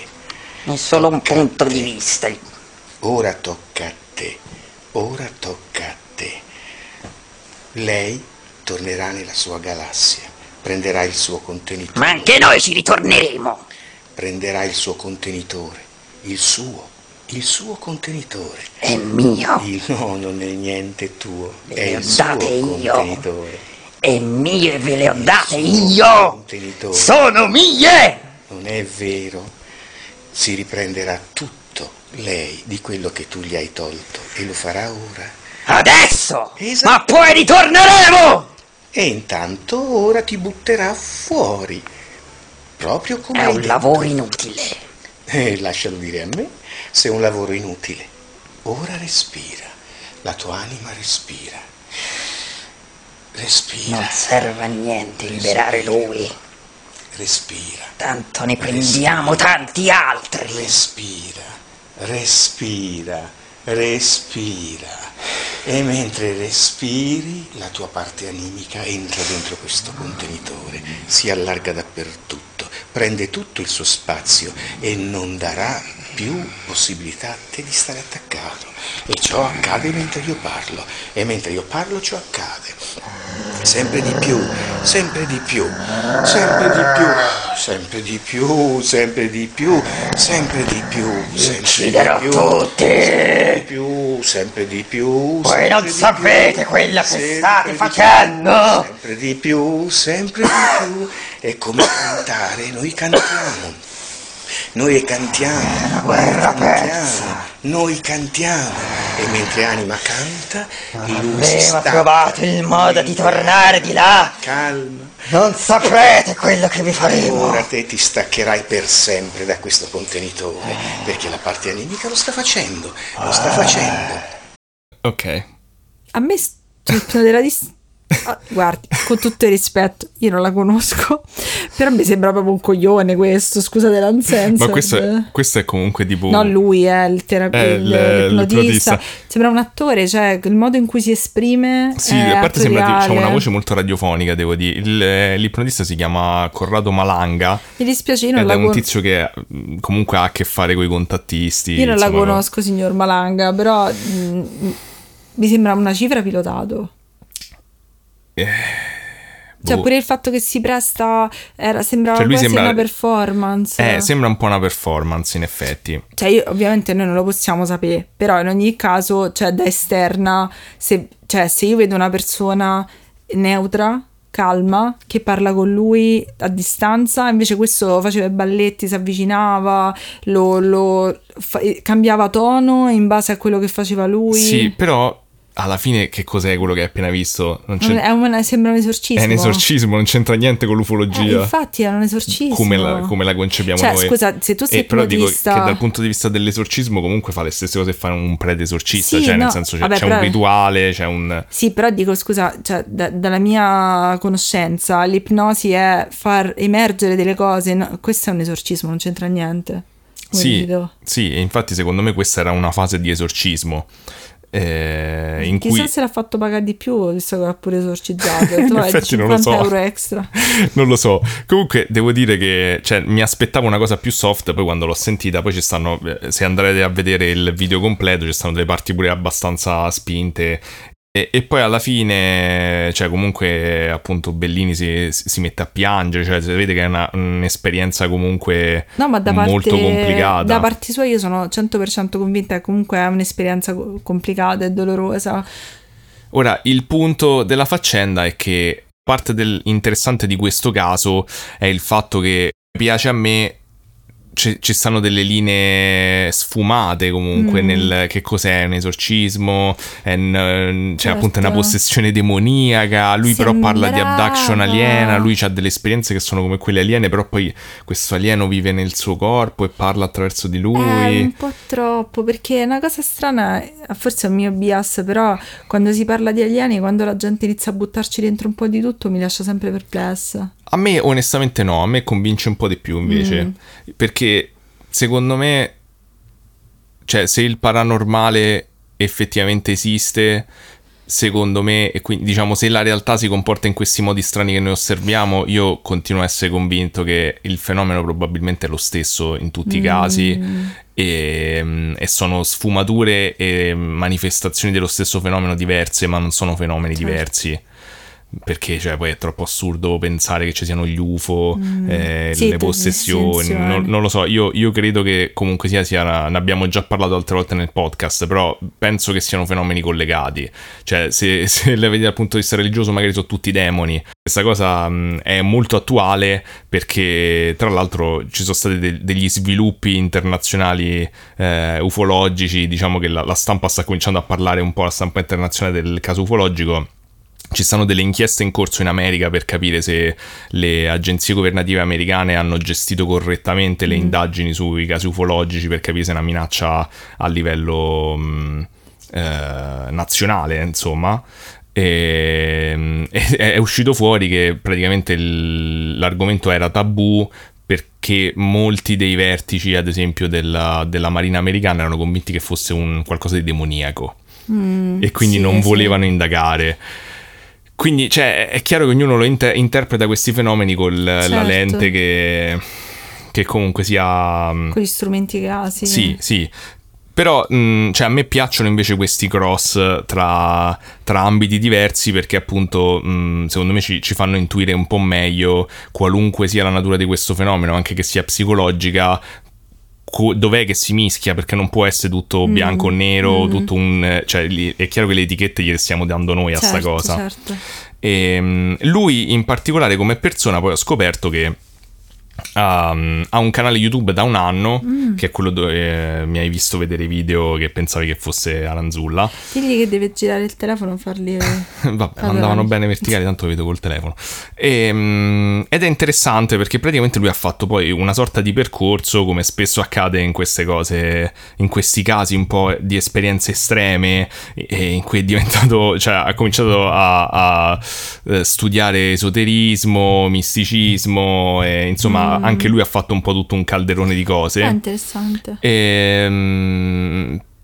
È solo tocca un punto di vista. Ora tocca a te. Ora tocca a te. Lei tornerà nella sua galassia, prenderà il suo contenitore. Ma anche noi ci ritorneremo! Prenderà il suo contenitore, il suo contenitore. È mio! No, non è niente tuo, è il suo contenitore. È mio e ve le ho date io! Contenitore. Sono mie! Non è vero, si riprenderà tutto. Lei di quello che tu gli hai tolto, e lo farà ora. Adesso! Esatto. Ma poi ritorneremo! E intanto ora ti butterà fuori. Proprio come è un lavoro inutile. Lascialo dire a me, se è un lavoro inutile. Ora respira. La tua anima respira. Respira. Non serve a niente liberare lui. Respira. Tanto ne prendiamo tanti altri. Respira. Respira, respira, e mentre respiri la tua parte animica entra dentro questo contenitore, si allarga dappertutto, prende tutto il suo spazio e non darà più possibilità a te di stare attaccato, e ciò accade mentre io parlo, e mentre io parlo ciò accade, sempre di più, sempre di più, sempre di più, sempre di più, sempre di più, sempre di più, ucciderò tutti, sempre di più, voi non sapete quella che state facendo, sempre di più, è come cantare, noi cantiamo. Noi cantiamo, noi cantiamo, e mentre anima canta, lui si stacca. Trovate il modo di tornare di là. Calma. Non saprete quello che vi faremo. Ora te ti staccherai per sempre da questo contenitore, perché la parte animica lo sta facendo, lo sta facendo. Ok. A me della guardi, con tutto il rispetto, io non la conosco, però mi sembra proprio un coglione questo, scusate l'ansenso. Ma questo è comunque tipo... No, lui è il l'ipnotista. Sembra un attore, cioè il modo in cui si esprime. Sì, a parte sembra, c'ha una voce molto radiofonica, devo dire. L'ipnotista si chiama Corrado Malanga. Mi dispiace, io non la conosco. È un tizio che comunque ha a che fare con i contattisti. Io non la conosco, signor Malanga, però mi sembra una cifra pilotato. Cioè pure il fatto che si presta sembrava quasi una performance. Sembra un po' una performance in effetti. Cioè io, ovviamente noi non lo possiamo sapere, però in ogni caso, cioè da esterna, se io vedo una persona neutra, calma, che parla con lui a distanza, invece questo faceva i balletti, si avvicinava, cambiava tono in base a quello che faceva lui. Sì, però alla fine che cos'è quello che hai appena visto? Non c'è... Sembra un esorcismo. È un esorcismo, non c'entra niente con l'ufologia. Infatti era un esorcismo. Come la concepiamo noi. Scusa, se tu sei però dico che dal punto di vista dell'esorcismo comunque fa le stesse cose che fa un prete esorcista. Sì, cioè no, nel senso c'è però... un rituale, c'è un... Sì, però dico scusa, cioè, dalla mia conoscenza l'ipnosi è far emergere delle cose. No, questo è un esorcismo, non c'entra niente. Sì, infatti secondo me questa era una fase di esorcismo. In chissà se l'ha fatto pagare di più, visto che l'ha pure esorcizzato. In effetti non lo so. Euro extra. Non lo so. Comunque devo dire che mi aspettavo una cosa più soft. Poi quando l'ho sentita, poi ci stanno, se andrete a vedere il video completo, ci stanno delle parti pure abbastanza spinte. E poi alla fine, comunque appunto Bellini si mette a piangere, si vede che è un'esperienza comunque molto complicata. Da parte sua io sono 100% convinta che comunque è un'esperienza complicata e dolorosa. Ora, il punto della faccenda è che parte interessante di questo caso è il fatto che piace a me. Ci stanno delle linee sfumate comunque nel che cos'è un esorcismo, certo. Appunto è una possessione demoniaca, lui però parla di abduction aliena, lui ha delle esperienze che sono come quelle aliene, però poi questo alieno vive nel suo corpo e parla attraverso di lui. È un po' troppo, perché è una cosa strana, forse è un mio bias, però quando si parla di alieni, quando la gente inizia a buttarci dentro un po' di tutto, mi lascia sempre perplessa. A me onestamente no, a me convince un po' di più invece, perché secondo me, se il paranormale effettivamente esiste, secondo me, e quindi diciamo se la realtà si comporta in questi modi strani che noi osserviamo, io continuo a essere convinto che il fenomeno probabilmente è lo stesso in tutti i casi e sono sfumature e manifestazioni dello stesso fenomeno diverse, ma non sono fenomeni diversi. Perché poi è troppo assurdo pensare che ci siano gli UFO, le possessioni, non lo so, io credo che comunque sia ne abbiamo già parlato altre volte nel podcast, però penso che siano fenomeni collegati, se le vedi dal punto di vista religioso magari sono tutti demoni. Questa cosa è molto attuale perché tra l'altro ci sono stati degli sviluppi internazionali ufologici, diciamo che la stampa sta cominciando a parlare un po', la stampa internazionale, del caso ufologico. Ci stanno delle inchieste in corso in America per capire se le agenzie governative americane hanno gestito correttamente le indagini sui casi ufologici, per capire se è una minaccia a livello nazionale, insomma. È uscito fuori che praticamente l'argomento era tabù, perché molti dei vertici, ad esempio, della Marina americana erano convinti che fosse qualcosa di demoniaco e quindi non volevano indagare. Quindi, è chiaro che ognuno lo interpreta questi fenomeni con la lente che che comunque sia... con gli strumenti che ha, sì. Sì, sì. Però cioè, a me piacciono invece questi cross tra ambiti diversi, perché appunto secondo me ci fanno intuire un po' meglio qualunque sia la natura di questo fenomeno, anche che sia psicologica, dov'è che si mischia, perché non può essere tutto bianco o nero, tutto un... cioè è chiaro che le etichette gliele stiamo dando noi a sta cosa. Certo. E lui in particolare come persona poi ho scoperto che ha un canale YouTube da un anno, che è quello dove mi hai visto vedere i video che pensavi che fosse Aranzulla. Digli che deve girare il telefono, farli vabbè, andavano bene verticali, tanto lo vedo col telefono. Ed è interessante perché praticamente lui ha fatto poi una sorta di percorso, come spesso accade in queste cose, in questi casi un po' di esperienze estreme, e in cui è diventato, cioè ha cominciato a studiare esoterismo, misticismo, e insomma anche lui ha fatto un po' tutto un calderone di cose. È interessante.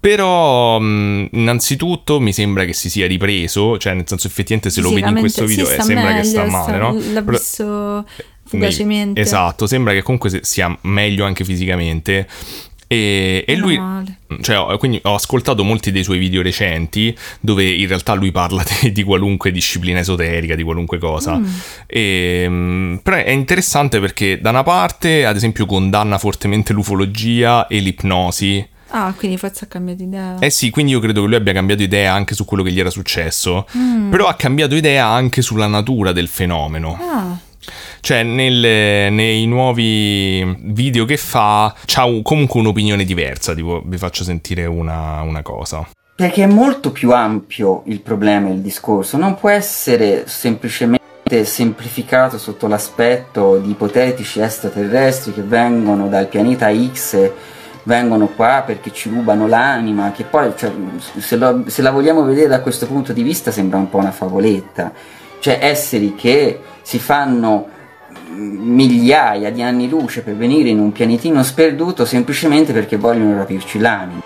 Però innanzitutto mi sembra che si sia ripreso, cioè nel senso effettivamente se lo vedi in questo video sembra meglio, che sta male, no? L'ha visto fugacemente. Esatto, sembra che comunque sia meglio anche fisicamente. E lui, cioè, quindi ho ascoltato molti dei suoi video recenti dove in realtà lui parla di qualunque disciplina esoterica, di qualunque cosa. Però è interessante perché da una parte, ad esempio, condanna fortemente l'ufologia e l'ipnosi. Ah, quindi forse ha cambiato idea. Eh sì, quindi io credo che lui abbia cambiato idea anche su quello che gli era successo. Però ha cambiato idea anche sulla natura del fenomeno. Cioè nei nuovi video che fa c'ha comunque un'opinione diversa. Tipo, vi faccio sentire una cosa. Perché è molto più ampio il problema, il discorso. Non può essere semplicemente semplificato sotto l'aspetto di ipotetici extraterrestri che vengono dal pianeta X e vengono qua perché ci rubano l'anima. Che poi, cioè, se la vogliamo vedere da questo punto di vista, sembra un po' una favoletta. Cioè esseri che si fanno migliaia di anni luce per venire in un pianetino sperduto semplicemente perché vogliono rapirci l'anima.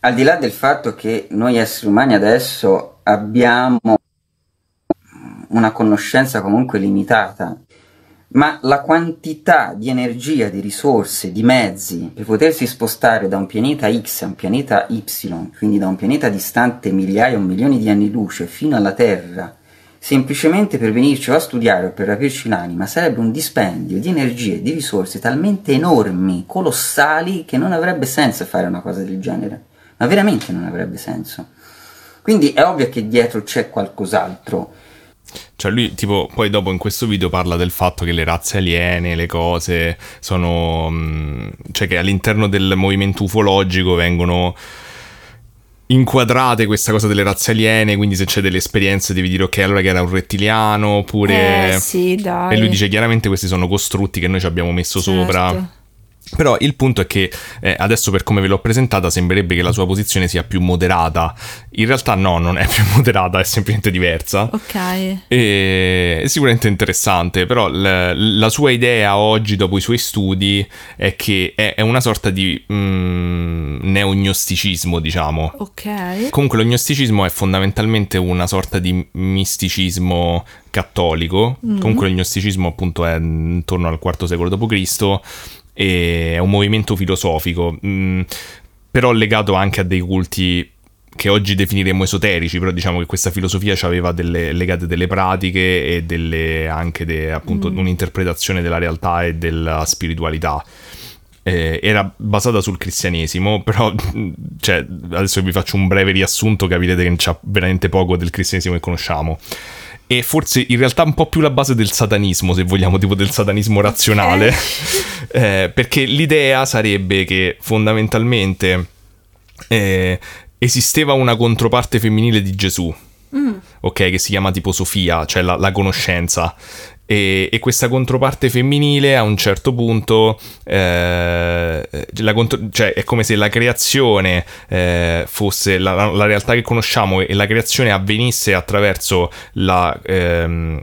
Al di là del fatto che noi esseri umani adesso abbiamo una conoscenza comunque limitata, ma la quantità di energia, di risorse, di mezzi per potersi spostare da un pianeta X a un pianeta Y, quindi da un pianeta distante migliaia o milioni di anni luce fino alla Terra, semplicemente per venirci a studiare o per rapirci l'anima, sarebbe un dispendio di energie e di risorse talmente enormi, colossali, che non avrebbe senso fare una cosa del genere. Ma veramente non avrebbe senso. Quindi è ovvio che dietro c'è qualcos'altro. Cioè lui tipo poi dopo in questo video parla del fatto che le razze aliene, le cose sono... cioè che all'interno del movimento ufologico vengono... inquadrate questa cosa delle razze aliene, quindi se c'è delle esperienze devi dire ok, allora che era un rettiliano, oppure sì, dai. E lui dice chiaramente questi sono costrutti che noi ci abbiamo messo sopra. Però il punto è che adesso per come ve l'ho presentata sembrerebbe che la sua posizione sia più moderata. In realtà no, non è più moderata, è semplicemente diversa. Ok. E è sicuramente interessante, però la sua idea oggi dopo i suoi studi è che è una sorta di neognosticismo, diciamo. Ok. Comunque lo gnosticismo è fondamentalmente una sorta di misticismo cattolico. Comunque lo gnosticismo appunto è intorno al IV secolo d.C., è un movimento filosofico, però legato anche a dei culti che oggi definiremmo esoterici, però diciamo che questa filosofia c'aveva delle pratiche e anche un'interpretazione della realtà e della spiritualità. Era basata sul cristianesimo, però cioè, adesso vi faccio un breve riassunto, capirete che c'è veramente poco del cristianesimo che conosciamo. E forse in realtà un po' più la base del satanismo, se vogliamo, tipo del satanismo razionale, perché l'idea sarebbe che fondamentalmente esisteva una controparte femminile di Gesù, ok, che si chiama tipo Sofia, cioè la conoscenza, e questa controparte femminile a un certo punto cioè è come se la creazione fosse la realtà che conosciamo, e la creazione avvenisse attraverso la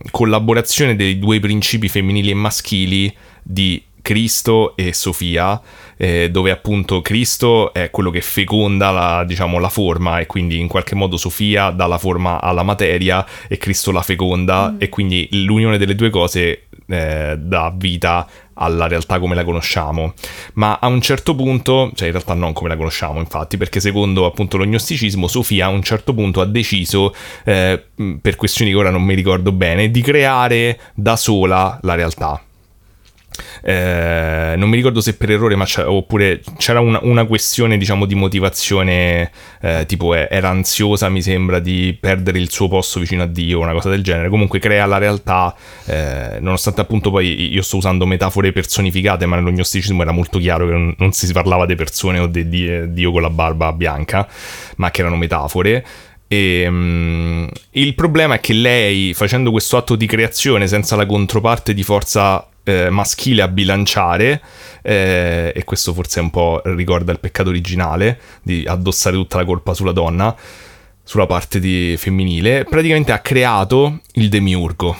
collaborazione dei due principi femminili e maschili di Cristo e Sofia, dove appunto Cristo è quello che feconda la forma, e quindi in qualche modo Sofia dà la forma alla materia e Cristo la feconda, e quindi l'unione delle due cose dà vita alla realtà come la conosciamo, ma a un certo punto, cioè in realtà non come la conosciamo infatti, perché secondo appunto lo gnosticismo Sofia a un certo punto ha deciso, per questioni che ora non mi ricordo bene, di creare da sola la realtà. Non mi ricordo se per errore, ma oppure c'era una questione diciamo di motivazione, tipo era ansiosa mi sembra di perdere il suo posto vicino a Dio, una cosa del genere. Comunque crea la realtà, nonostante appunto poi io sto usando metafore personificate, ma nello gnosticismo era molto chiaro che non si parlava di persone o di Dio con la barba bianca, ma che erano metafore. E, il problema è che lei, facendo questo atto di creazione senza la controparte di forza maschile a bilanciare, e questo forse un po' ricorda il peccato originale di addossare tutta la colpa sulla donna, sulla parte femminile, praticamente ha creato il demiurgo.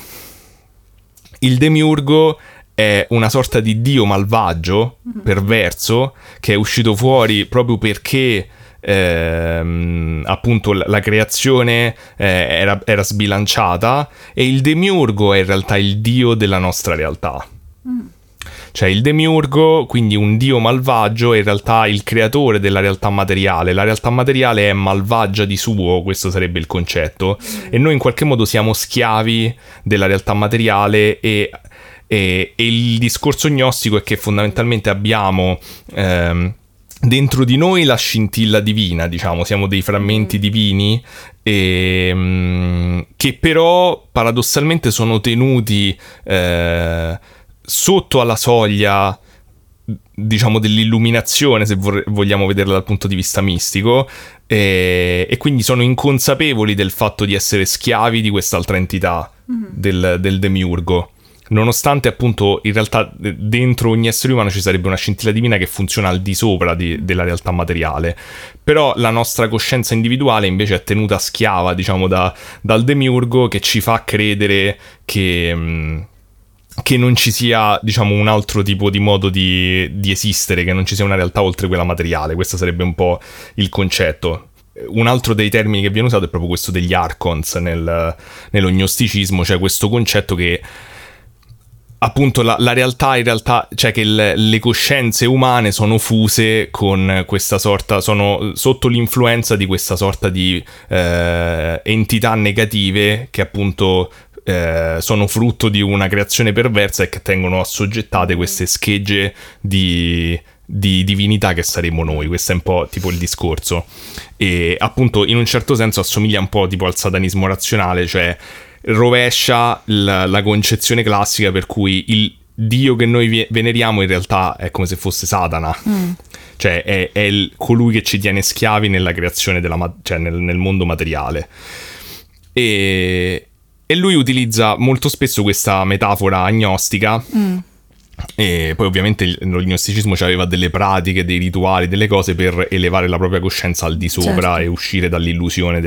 Il demiurgo è una sorta di dio malvagio, perverso, che è uscito fuori proprio perché appunto la creazione era sbilanciata, e il demiurgo è in realtà il dio della nostra realtà. Cioè il demiurgo, quindi un dio malvagio, è in realtà il creatore della realtà materiale. La realtà materiale è malvagia di suo, questo sarebbe il concetto, e noi in qualche modo siamo schiavi della realtà materiale. E il discorso gnostico è che fondamentalmente abbiamo dentro di noi la scintilla divina, diciamo, siamo dei frammenti divini, che però paradossalmente sono tenuti sotto alla soglia, diciamo, dell'illuminazione, se vogliamo vederla dal punto di vista mistico, e quindi sono inconsapevoli del fatto di essere schiavi di quest'altra entità, del demiurgo. Nonostante appunto in realtà dentro ogni essere umano ci sarebbe una scintilla divina che funziona al di sopra della realtà materiale, però la nostra coscienza individuale invece è tenuta schiava, diciamo, dal demiurgo, che ci fa credere che non ci sia, diciamo, un altro tipo di modo di esistere, che non ci sia una realtà oltre quella materiale. Questo sarebbe un po' il concetto. Un altro dei termini che viene usato è proprio questo degli archons nello gnosticismo, cioè questo concetto che appunto la realtà, in realtà, cioè che le coscienze umane sono fuse con questa sorta, sono sotto l'influenza di questa sorta di entità negative che appunto sono frutto di una creazione perversa e che tengono assoggettate queste schegge di divinità che saremo noi. Questo è un po' tipo il discorso, e appunto in un certo senso assomiglia un po' tipo al satanismo razionale, cioè rovescia la concezione classica per cui il dio che noi veneriamo in realtà è come se fosse Satana, cioè è colui che ci tiene schiavi nella creazione cioè nel mondo materiale. E lui utilizza molto spesso questa metafora agnostica, e poi ovviamente lo gnosticismo aveva delle pratiche, dei rituali, delle cose per elevare la propria coscienza al di sopra, certo, e uscire dall'illusione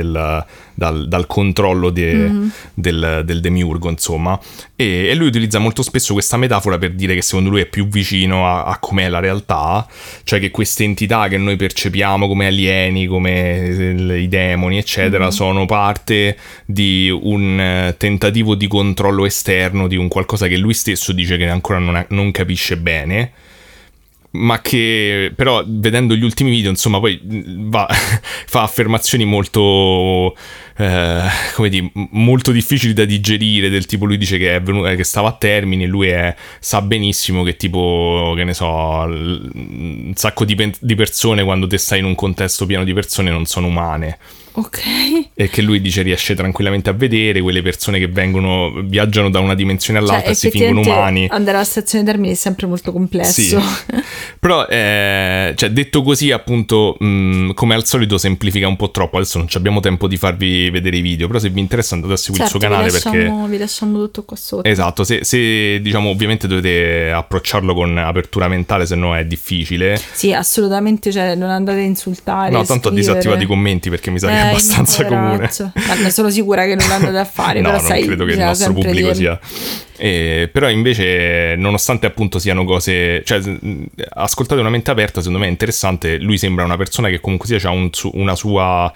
dal controllo del demiurgo, insomma. E lui utilizza molto spesso questa metafora per dire che secondo lui è più vicino a com'è la realtà, cioè che queste entità che noi percepiamo come alieni, come i demoni eccetera, sono parte di un tentativo di controllo esterno di un qualcosa che lui stesso dice che ancora non capisce bene, ma che però vedendo gli ultimi video, insomma, poi fa affermazioni molto molto difficili da digerire, del tipo lui dice che che stava a termine, lui sa benissimo che tipo, che ne so, un sacco di persone, quando te stai in un contesto pieno di persone, non sono umane. Okay. E che lui dice riesce tranquillamente a vedere quelle persone che viaggiano da una dimensione all'altra, cioè, e si fingono umani. Andare alla stazione Termini è sempre molto complesso, sì. Però cioè, detto così appunto, come al solito semplifica un po' troppo. Adesso non abbiamo tempo di farvi vedere i video, però se vi interessa andate a seguire, certo, il suo canale, perché vi lasciamo tutto qua sotto. Esatto, se diciamo, ovviamente dovete approcciarlo con apertura mentale, se no è difficile. Sì, assolutamente, cioè non andate a insultare. No, tanto ho disattivato i commenti perché mi sa che abbastanza comune. Ma sono sicura che non andate a fare. No, però non credo che il nostro pubblico sia. Però invece, nonostante appunto siano cose, cioè ascoltate una mente aperta, secondo me è interessante. Lui sembra una persona che comunque sia, ha una sua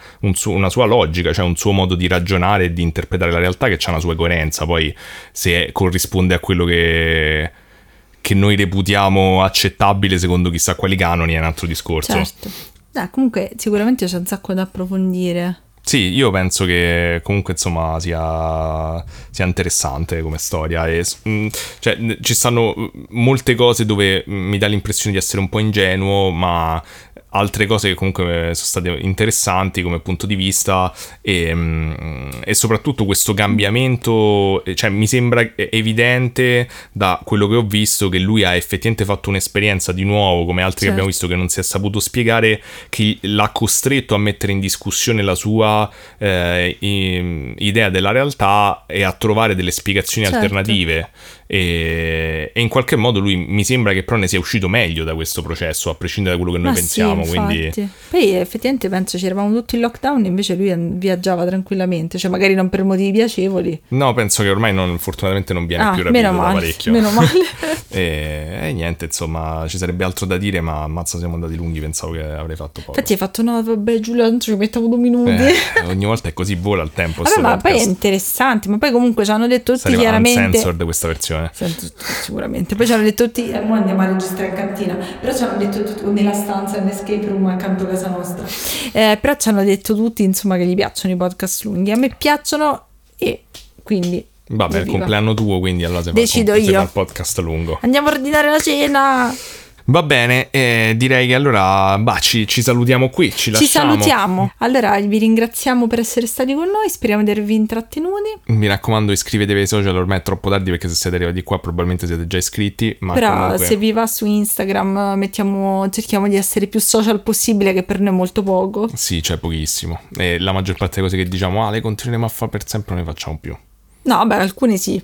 logica, cioè un suo modo di ragionare e di interpretare la realtà, che ha una sua coerenza. Poi se corrisponde a quello che noi reputiamo accettabile secondo chissà quali canoni è un altro discorso. Certo. Comunque sicuramente c'è un sacco da approfondire. Sì, io penso che comunque insomma sia interessante come storia e, cioè, ci stanno molte cose dove mi dà l'impressione di essere un po' ingenuo, ma altre cose che comunque sono state interessanti come punto di vista e soprattutto questo cambiamento, cioè mi sembra evidente da quello che ho visto che lui ha effettivamente fatto un'esperienza di nuovo come altri, certo, che abbiamo visto che non si è saputo spiegare, che l'ha costretto a mettere in discussione la sua idea della realtà e a trovare delle spiegazioni, certo, alternative. E in qualche modo lui mi sembra che però ne sia uscito meglio da questo processo, a prescindere da quello che noi pensiamo. Sì, quindi... Poi effettivamente penso ci eravamo tutti in lockdown, invece lui viaggiava tranquillamente, cioè magari non per motivi piacevoli. No, penso che ormai fortunatamente non viene più rapito da parecchio. Meno male. E niente, insomma, ci sarebbe altro da dire, ma ammazza siamo andati lunghi, pensavo che avrei fatto poco. Infatti hai fatto no, vabbè Giulia, non ci mettiamo 2 minuti. Ogni volta è così, vola il tempo. Vabbè, ma poi è interessante, ma poi comunque ci hanno detto tutti chiaramente... Sarà questa versione. Sicuramente poi ci hanno detto tutti andiamo a registrare in cantina, però ci hanno detto tutti nella stanza in escape room accanto a casa nostra, però ci hanno detto tutti insomma che gli piacciono i podcast lunghi, a me piacciono e quindi vabbè il compleanno tuo, quindi allora decido io il podcast lungo, andiamo a ordinare la cena. Va bene, direi che allora ci salutiamo qui, ci lasciamo. Ci salutiamo. Allora vi ringraziamo per essere stati con noi, speriamo di avervi intrattenuti. Mi raccomando, iscrivetevi ai social, ormai è troppo tardi perché se siete arrivati qua probabilmente siete già iscritti, ma però comunque... se vi va su Instagram cerchiamo di essere più social possibile, che per noi è molto poco. Sì, cioè pochissimo. E la maggior parte delle cose che diciamo le continueremo a fare per sempre non le facciamo più. No, vabbè, alcune sì.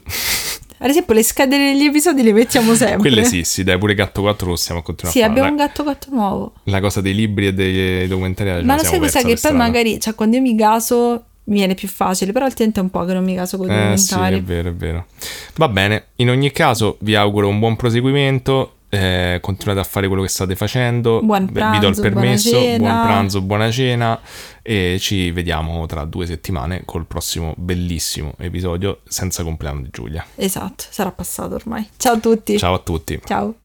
Ad esempio le scadere degli episodi le mettiamo sempre. Quelle sì, dai, pure Gatto 4 possiamo continuare a fare. Sì, abbiamo un Gatto 4 nuovo. La cosa dei libri e dei documentari. Ma lo sai cosa che poi magari, cioè quando io mi caso mi viene più facile, però altrimenti è un po' che non mi caso con i documentari. Sì, è vero. Va bene, in ogni caso vi auguro un buon proseguimento, continuate a fare quello che state facendo. Buon pranzo, vi do il permesso, buon pranzo, buona cena e ci vediamo tra 2 settimane col prossimo bellissimo episodio senza compleanno di Giulia. Esatto, sarà passato ormai. Ciao a tutti. Ciao a tutti. Ciao.